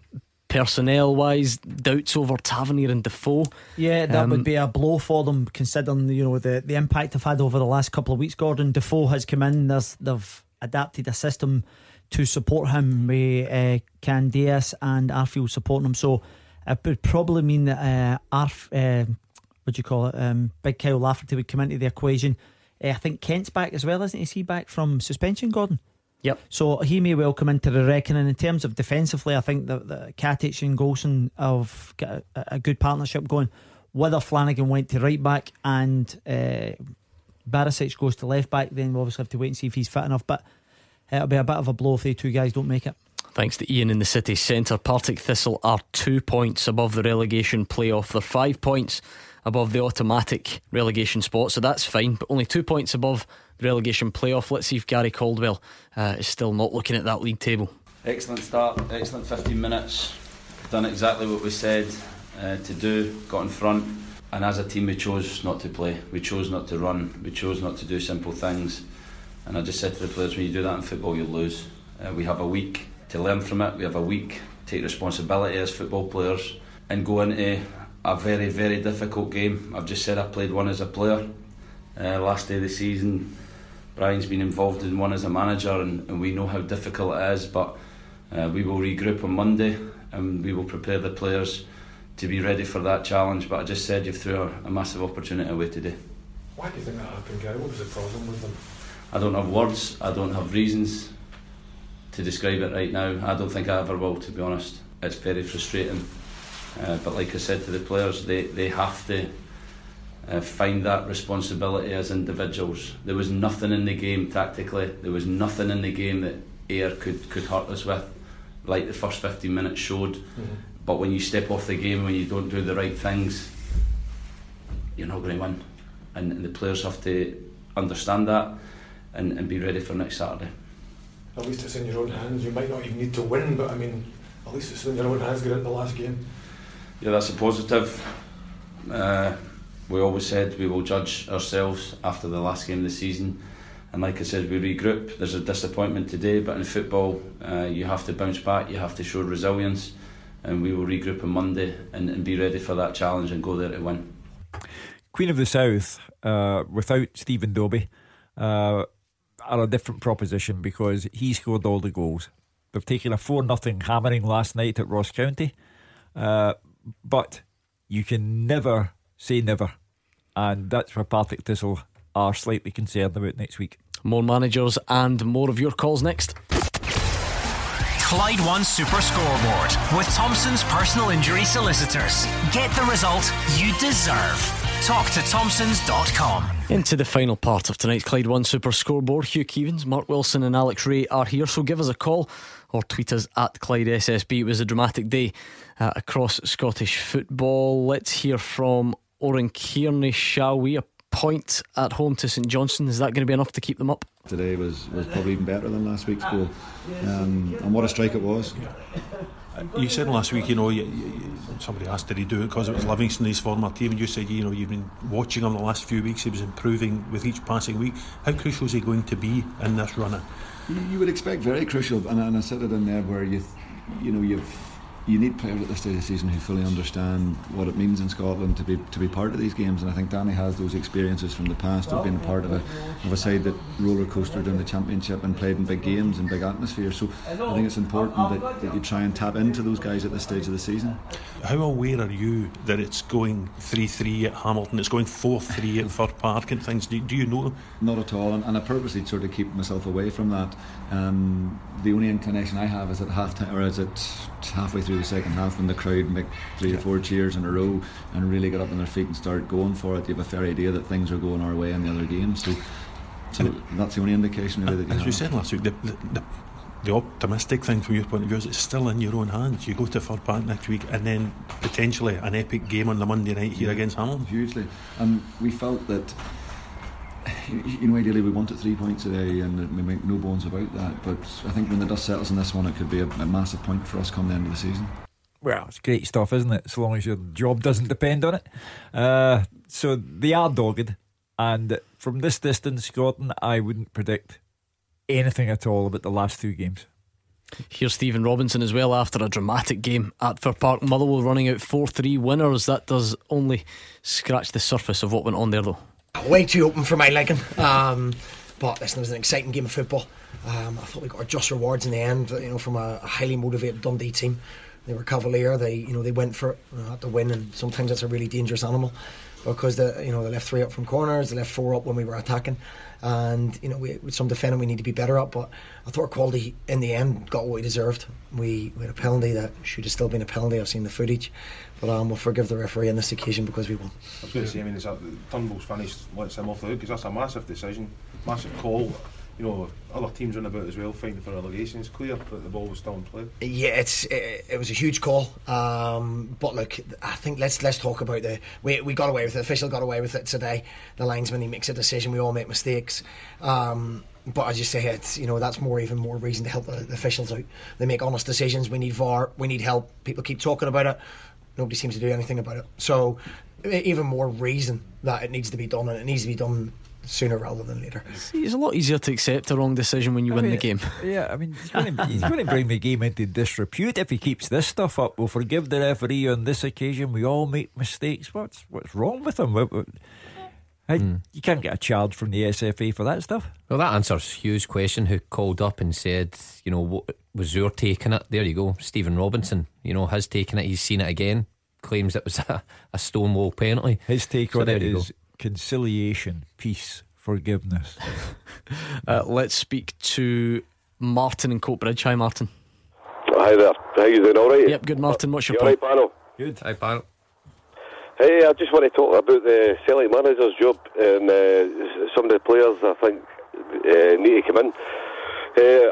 personnel wise, doubts over Tavernier and Defoe. Yeah, that would be a blow for them, considering, you know, the impact they've had over the last couple of weeks. Gordon Defoe has come in. They've adapted a system to support him with Can Diaz and Arfield supporting him. So it would probably mean that Big Kyle Lafferty would come into the equation. I think Kent's back as well, isn't he? Is he back from suspension, Gordon? Yep. So he may well come into the reckoning. In terms of defensively, I think that Katic and Golson have got a good partnership going. Whether Flanagan went to right back and Barisic goes to left back, then we'll obviously have to wait and see if he's fit enough. But it'll be a bit of a blow if they two guys don't make it. Thanks to Ian in the city centre. Partick Thistle are 2 points above the relegation playoff. They're 5 points above the automatic relegation spot, so that's fine, but only 2 points above the relegation playoff. Let's see if Gary Caldwell is still not looking at that league table. Excellent start, excellent 15 minutes. Done exactly what we said to do, got in front, and as a team we chose not to play, we chose not to run, we chose not to do simple things. And I just said to the players, when you do that in football you lose. We have a week to learn from it, we have a week to take responsibility as football players and go into a very, very difficult game. I've just said I played one as a player last day of the season. Brian's been involved in one as a manager, and we know how difficult it is, but we will regroup on Monday and we will prepare the players to be ready for that challenge. But I just said you threw a massive opportunity away today. Why do you think that happened, Gary? What was the problem with them? I don't have words, I don't have reasons to describe it right now. I don't think I ever will, to be honest. It's very frustrating. But like I said to the players, they have to find that responsibility as individuals. There was nothing in the game tactically, there was nothing in the game that Ayr could hurt us with, like the first 15 minutes showed. Mm-hmm. But when you step off the game, when you don't do the right things, you're not going to win. And the players have to understand that and be ready for next Saturday. At least it's in your own hands. You might not even need to win, but I mean, at least it's in your own hands getting into the last game. Yeah, that's a positive. We always said we will judge ourselves after the last game of the season, and like I said, we regroup. There's a disappointment today, but in football you have to bounce back, you have to show resilience, and we will regroup on Monday and be ready for that challenge and go there to win. Queen of the South without Stephen Dobie are a different proposition because he scored all the goals. They've taken a 4-0 hammering last night at Ross County. But you can never say never, and that's where Partick Thistle are slightly concerned about next week. More managers and more of your calls next. Clyde One Super Scoreboard with Thompson's personal injury solicitors. Get the result you deserve. Talk to Thompsons.com. Into the final part of tonight's Clyde One Super Scoreboard. Hugh Keevins, Mark Wilson and Alex Ray are here, so give us a call or tweet us at Clyde SSB. It was a dramatic day across Scottish football. Let's hear from Oren Kearney, shall we? A point at home to St Johnstone. Is that going to be enough to keep them up? Today was probably even better than last week's goal, and what a strike it was. You said last week, you know, somebody asked did he do it because it was Livingston, his former team, and you said, you know, you've been watching him the last few weeks, he was improving with each passing week. How crucial is he going to be in this run-in? You would expect very crucial, and I said it in there where you know, you've you need players at this stage of the season who fully understand what it means in Scotland to be part of these games, and I think Danny has those experiences from the past of being part of a side that roller coastered in the Championship and played in big games and big atmosphere. So I think it's important that you try and tap into those guys at this stage of the season. How aware are you that it's going 3-3 at Hamilton, it's going 4-3 at Fir Park and things? Do you know? Not at all, and I purposely sort of keep myself away from that. The only inclination I have is at half time, or is it halfway through the second half, when the crowd make three or four cheers in a row and really get up on their feet and start going for it, you have a fair idea that things are going our way in the other game. So that's the only indication really that you have. As we said last week, the optimistic thing from your point of view is it's still in your own hands. You go to Fir Park next week and then potentially an epic game on the Monday night here against Hamilton. Hugely. And we felt that, you know, ideally we wanted 3 points today and we make no bones about that, but I think when the dust settles on this one it could be a massive point for us come the end of the season. Well, it's great stuff, isn't it, so long as your job doesn't depend on it. So they are dogged, and from this distance, Gordon, I wouldn't predict anything at all about the last two games. Here's Stephen Robinson as well after a dramatic game at Fir Park. Motherwell running out 4-3 winners. That does only scratch the surface of what went on there though. Way too open for my liking, but listen, it was an exciting game of football. I thought we got our just rewards in the end, you know, from a highly motivated Dundee team. They were cavalier. They went for it, had to win, and sometimes that's a really dangerous animal because they left three up from corners, they left four up when we were attacking, and with some defending we need to be better at. But I thought our quality in the end got what we deserved. We had a penalty that should have still been a penalty. I've seen the footage, but we'll forgive the referee on this occasion because we won. I was going to say, Turnbull's finished, lets him off the hook because that's a massive decision, massive call. Other teams in about as well fighting for relegation. It's clear that the ball was still in play. Yeah, it was a huge call. But look, I think let's talk about we got away with it. The official got away with it today. The linesman, he makes a decision. We all make mistakes. But as you say, that's even more reason to help the officials out. They make honest decisions. We need VAR. We need help. People keep talking about it. Nobody seems to do anything about it. So even more reason that it needs to be done, and it needs to be done sooner rather than later. It's a lot easier to accept a wrong decision when you win the game. Yeah, he's going to bring the game into disrepute if he keeps this stuff up. We'll forgive the referee on this occasion, we all make mistakes. What's wrong with him? You can't get a charge from the SFA for that stuff. Well, that answers Hugh's question, who called up and said, what was your take on it? There you go, Stephen Robinson, his take on it, he's seen it again, claims it was a stonewall penalty. His take on it is conciliation, peace, forgiveness. Let's speak to Martin in Coatbridge. Hi, Martin. Hi there. How you doing? All right? Yep, good, Martin. What's your point? Right, panel? Good. Hi, panel. Hey, I just want to talk about the Celtic manager's job, and some of the players I think need to come in.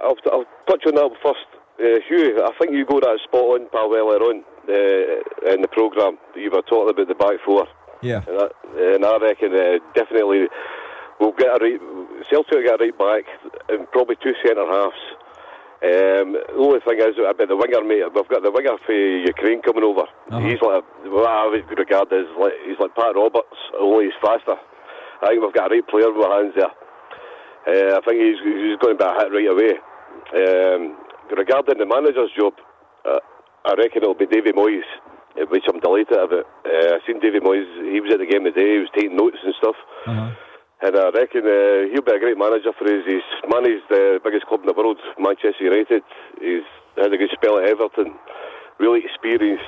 I'll touch on that first. Hugh, I think you got that spot on, pal, earlier on in the programme. You were talking about the back four. Yeah, and I reckon definitely we'll get Celtic will get a right back and probably two centre halves. The only thing is about the winger, mate. We've got the winger for Ukraine coming over. Uh-huh. He's like what I would regard as he's like Pat Roberts, only he's faster. I think we've got a right player with our hands there. I think he's going to be a hit right away. Regarding the manager's job, I reckon it'll be Davy Moyes, which I'm delighted about. I seen Davy Moyes, he was at the game today, he was taking notes and stuff. Uh-huh. And I reckon he'll be a great manager for us. He's managed the biggest club in the world, Manchester United. He's had a good spell at Everton, really experienced.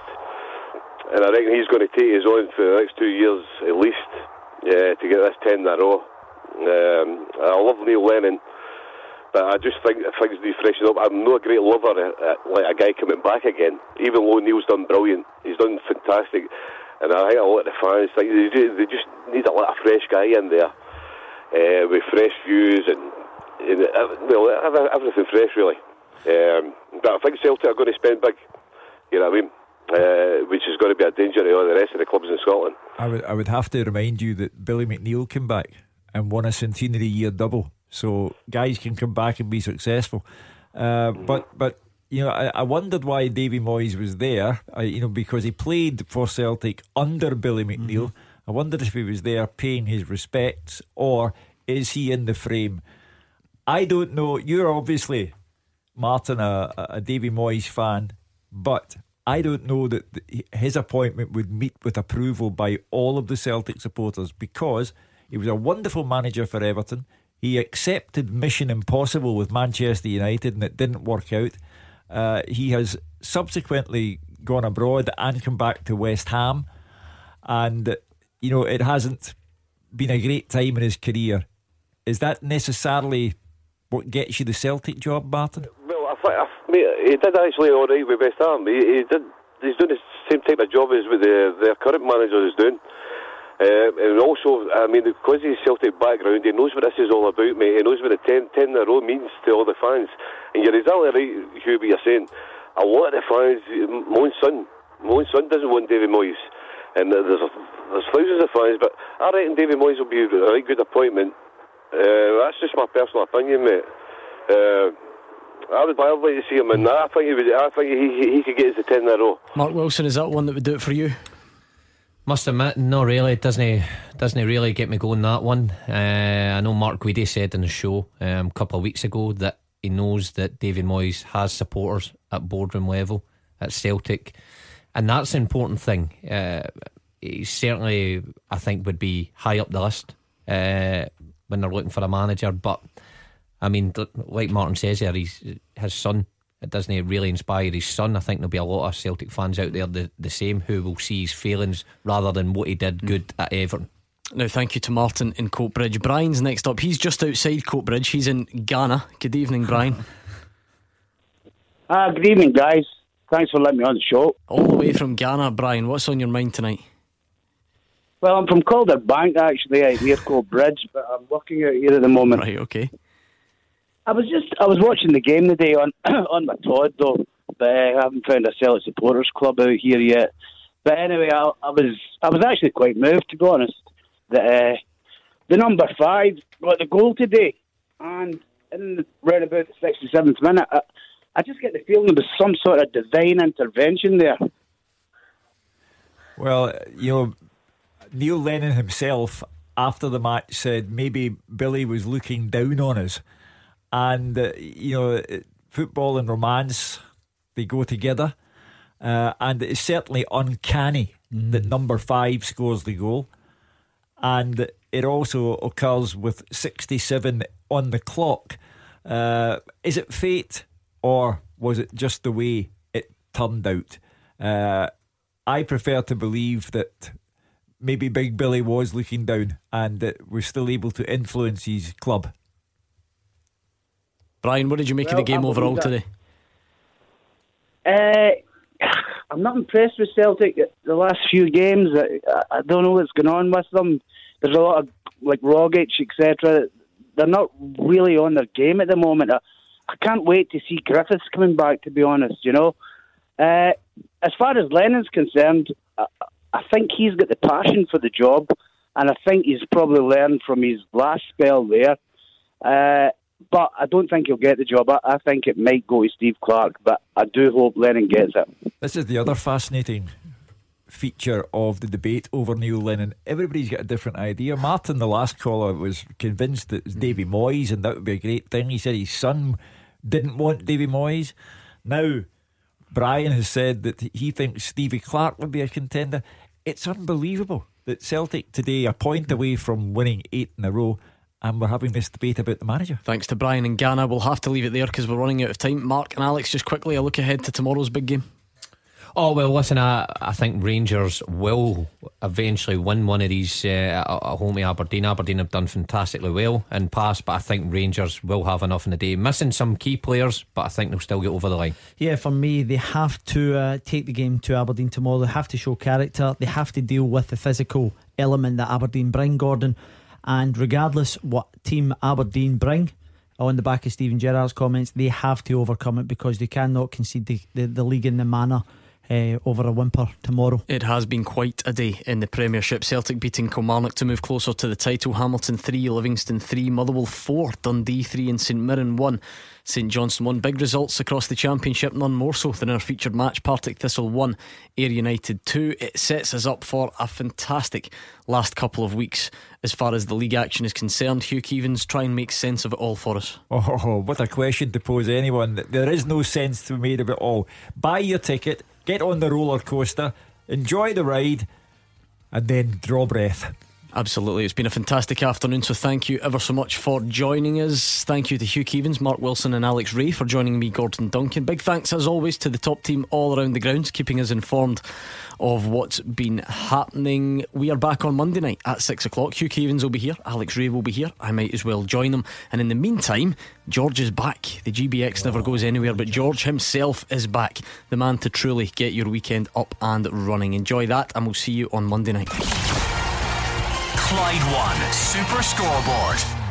And I reckon he's going to take his on for the next 2 years at least to get this 10 in a row. I love Neil Lennon, but I just think things need freshening up. I'm not a great lover like a guy coming back again, even though Neil's done brilliant. He's done fantastic, and I think a lot of the fans think they just need a lot of fresh guy in there with fresh views and everything fresh really. But I think Celtic are going to spend big, which is going to be a danger to all the rest of the clubs in Scotland. I would have to remind you that Billy McNeill came back and won a centenary year double. So guys can come back and be successful, but I wondered why Davy Moyes was there. Because he played for Celtic under Billy McNeill. Mm-hmm. I wondered if he was there paying his respects, or is he in the frame? I don't know. You're obviously, Martin, a Davy Moyes fan, but I don't know that his appointment would meet with approval by all of the Celtic supporters, because he was a wonderful manager for Everton. He accepted Mission Impossible with Manchester United and it didn't work out. He has subsequently gone abroad and come back to West Ham, and you know, it hasn't been a great time in his career. Is that necessarily what gets you the Celtic job, Martin? Well, I, mate, he did actually all right with West Ham. He's doing the same type of job as with their current manager is doing. And also, I mean, because of his Celtic background, he knows what this is all about, mate. He knows what the 10 in a row means to all the fans. And you're exactly right, Hugh, what you're saying. A lot of the fans, my own son doesn't want David Moyes. And there's thousands of fans, but I reckon David Moyes will be a right good appointment. That's just my personal opinion, mate. I'd like to see him in that. I think he could get his 10 in a row. Mark Wilson, is that one that would do it for you? Must admit, no, really. It doesn't really get me going, that one. I know Mark Guidi said in the show a couple of weeks ago that he knows that David Moyes has supporters at boardroom level at Celtic, and that's an important thing. He certainly, I think, would be high up the list when they're looking for a manager. But I mean, like Martin says here, his son, it doesn't really inspire his son. I think there'll be a lot of Celtic fans out there the same, who will see his failings rather than what he did good at Everton. Now, thank you to Martin in Coatbridge. Brian's next up. He's just outside Coatbridge. He's in Ghana. Good evening, Brian. Good evening, guys. Thanks for letting me on the show. All the way from Ghana, Brian. What's on your mind tonight? Well, I'm from Calder Bank, actually, out near Coatbridge, but I'm working out here at the moment. Right, okay. I was watching the game today on my Todd, though, but I haven't found a Celtic supporters club out here yet. But anyway, I was actually quite moved, to be honest, that the number 5 got the goal today, and in round about the 67th minute, I just get the feeling there was some sort of divine intervention there. Well, you know, Neil Lennon himself after the match said maybe Billy was looking down on us. And, you know, football and romance, they go together. And it's certainly uncanny that number 5 scores the goal. And it also occurs with 67 on the clock. Is it fate or was it just the way it turned out? I prefer to believe that maybe Big Billy was looking down and that we're still able to influence his club. Brian, what did you make of the game overall today? I'm not impressed with Celtic the last few games. I don't know what's going on with them. There's a lot of, like, Rogic, etc. They're not really on their game at the moment. I can't wait to see Griffiths coming back, to be honest, you know. As far as Lennon's concerned, I think he's got the passion for the job, and I think he's probably learned from his last spell there. But I don't think he'll get the job. I think it might go to Steve Clark, but I do hope Lennon gets it. This is the other fascinating feature of the debate over Neil Lennon. Everybody's got a different idea. Martin, the last caller, was convinced that it's Davy Moyes and that would be a great thing. He said his son didn't want Davy Moyes. Now, Brian has said that he thinks Stevie Clark would be a contender. It's unbelievable that Celtic today, a point away from winning 8 in a row, and we're having this debate about the manager. Thanks to Brian in Ghana. We'll have to leave it there because we're running out of time. Mark and Alex, just quickly, a look ahead to tomorrow's big game. Oh, well, listen, I think Rangers will eventually win one of these at home to Aberdeen. Aberdeen have done fantastically well in past, but I think Rangers will have enough in the day. Missing some key players, but I think they'll still get over the line. Yeah, for me, they have to take the game to Aberdeen tomorrow. They have to show character. They have to deal with the physical element that Aberdeen bring, Gordon. And regardless what team Aberdeen bring, on the back of Stephen Gerrard's comments, they have to overcome it because they cannot concede the league in the manner over a whimper tomorrow. It has been quite a day in the Premiership. Celtic beating Comarnock to move closer to the title. Hamilton 3, Livingston 3, Motherwell 4, Dundee 3 and St Mirren 1, St Johnstone 1. Big results across the Championship, none more so than our featured match. Partick Thistle 1, Ayr United 2. It sets us up for a fantastic last couple of weeks as far as the league action is concerned. Hugh Keevins, try and make sense of it all for us. Oh, what a question to pose anyone. There is no sense to be made of it all. Buy your ticket get on the roller coaster, enjoy the ride, and then draw breath. Absolutely, it's been a fantastic afternoon, so thank you ever so much for joining us. Thank you to Hugh Keevins, Mark Wilson and Alex Ray for joining me, Gordon Duncan. Big thanks as always to the top team all around the grounds, keeping us informed of what's been happening. We are back on Monday night at 6 o'clock. Hugh Keevins will be here, Alex Ray will be here. I might as well join them. And in the meantime, George is back. The GBX never goes anywhere, but George himself is back, the man to truly get your weekend up and running. Enjoy that, and we'll see you on Monday night. Clyde One Super Scoreboard.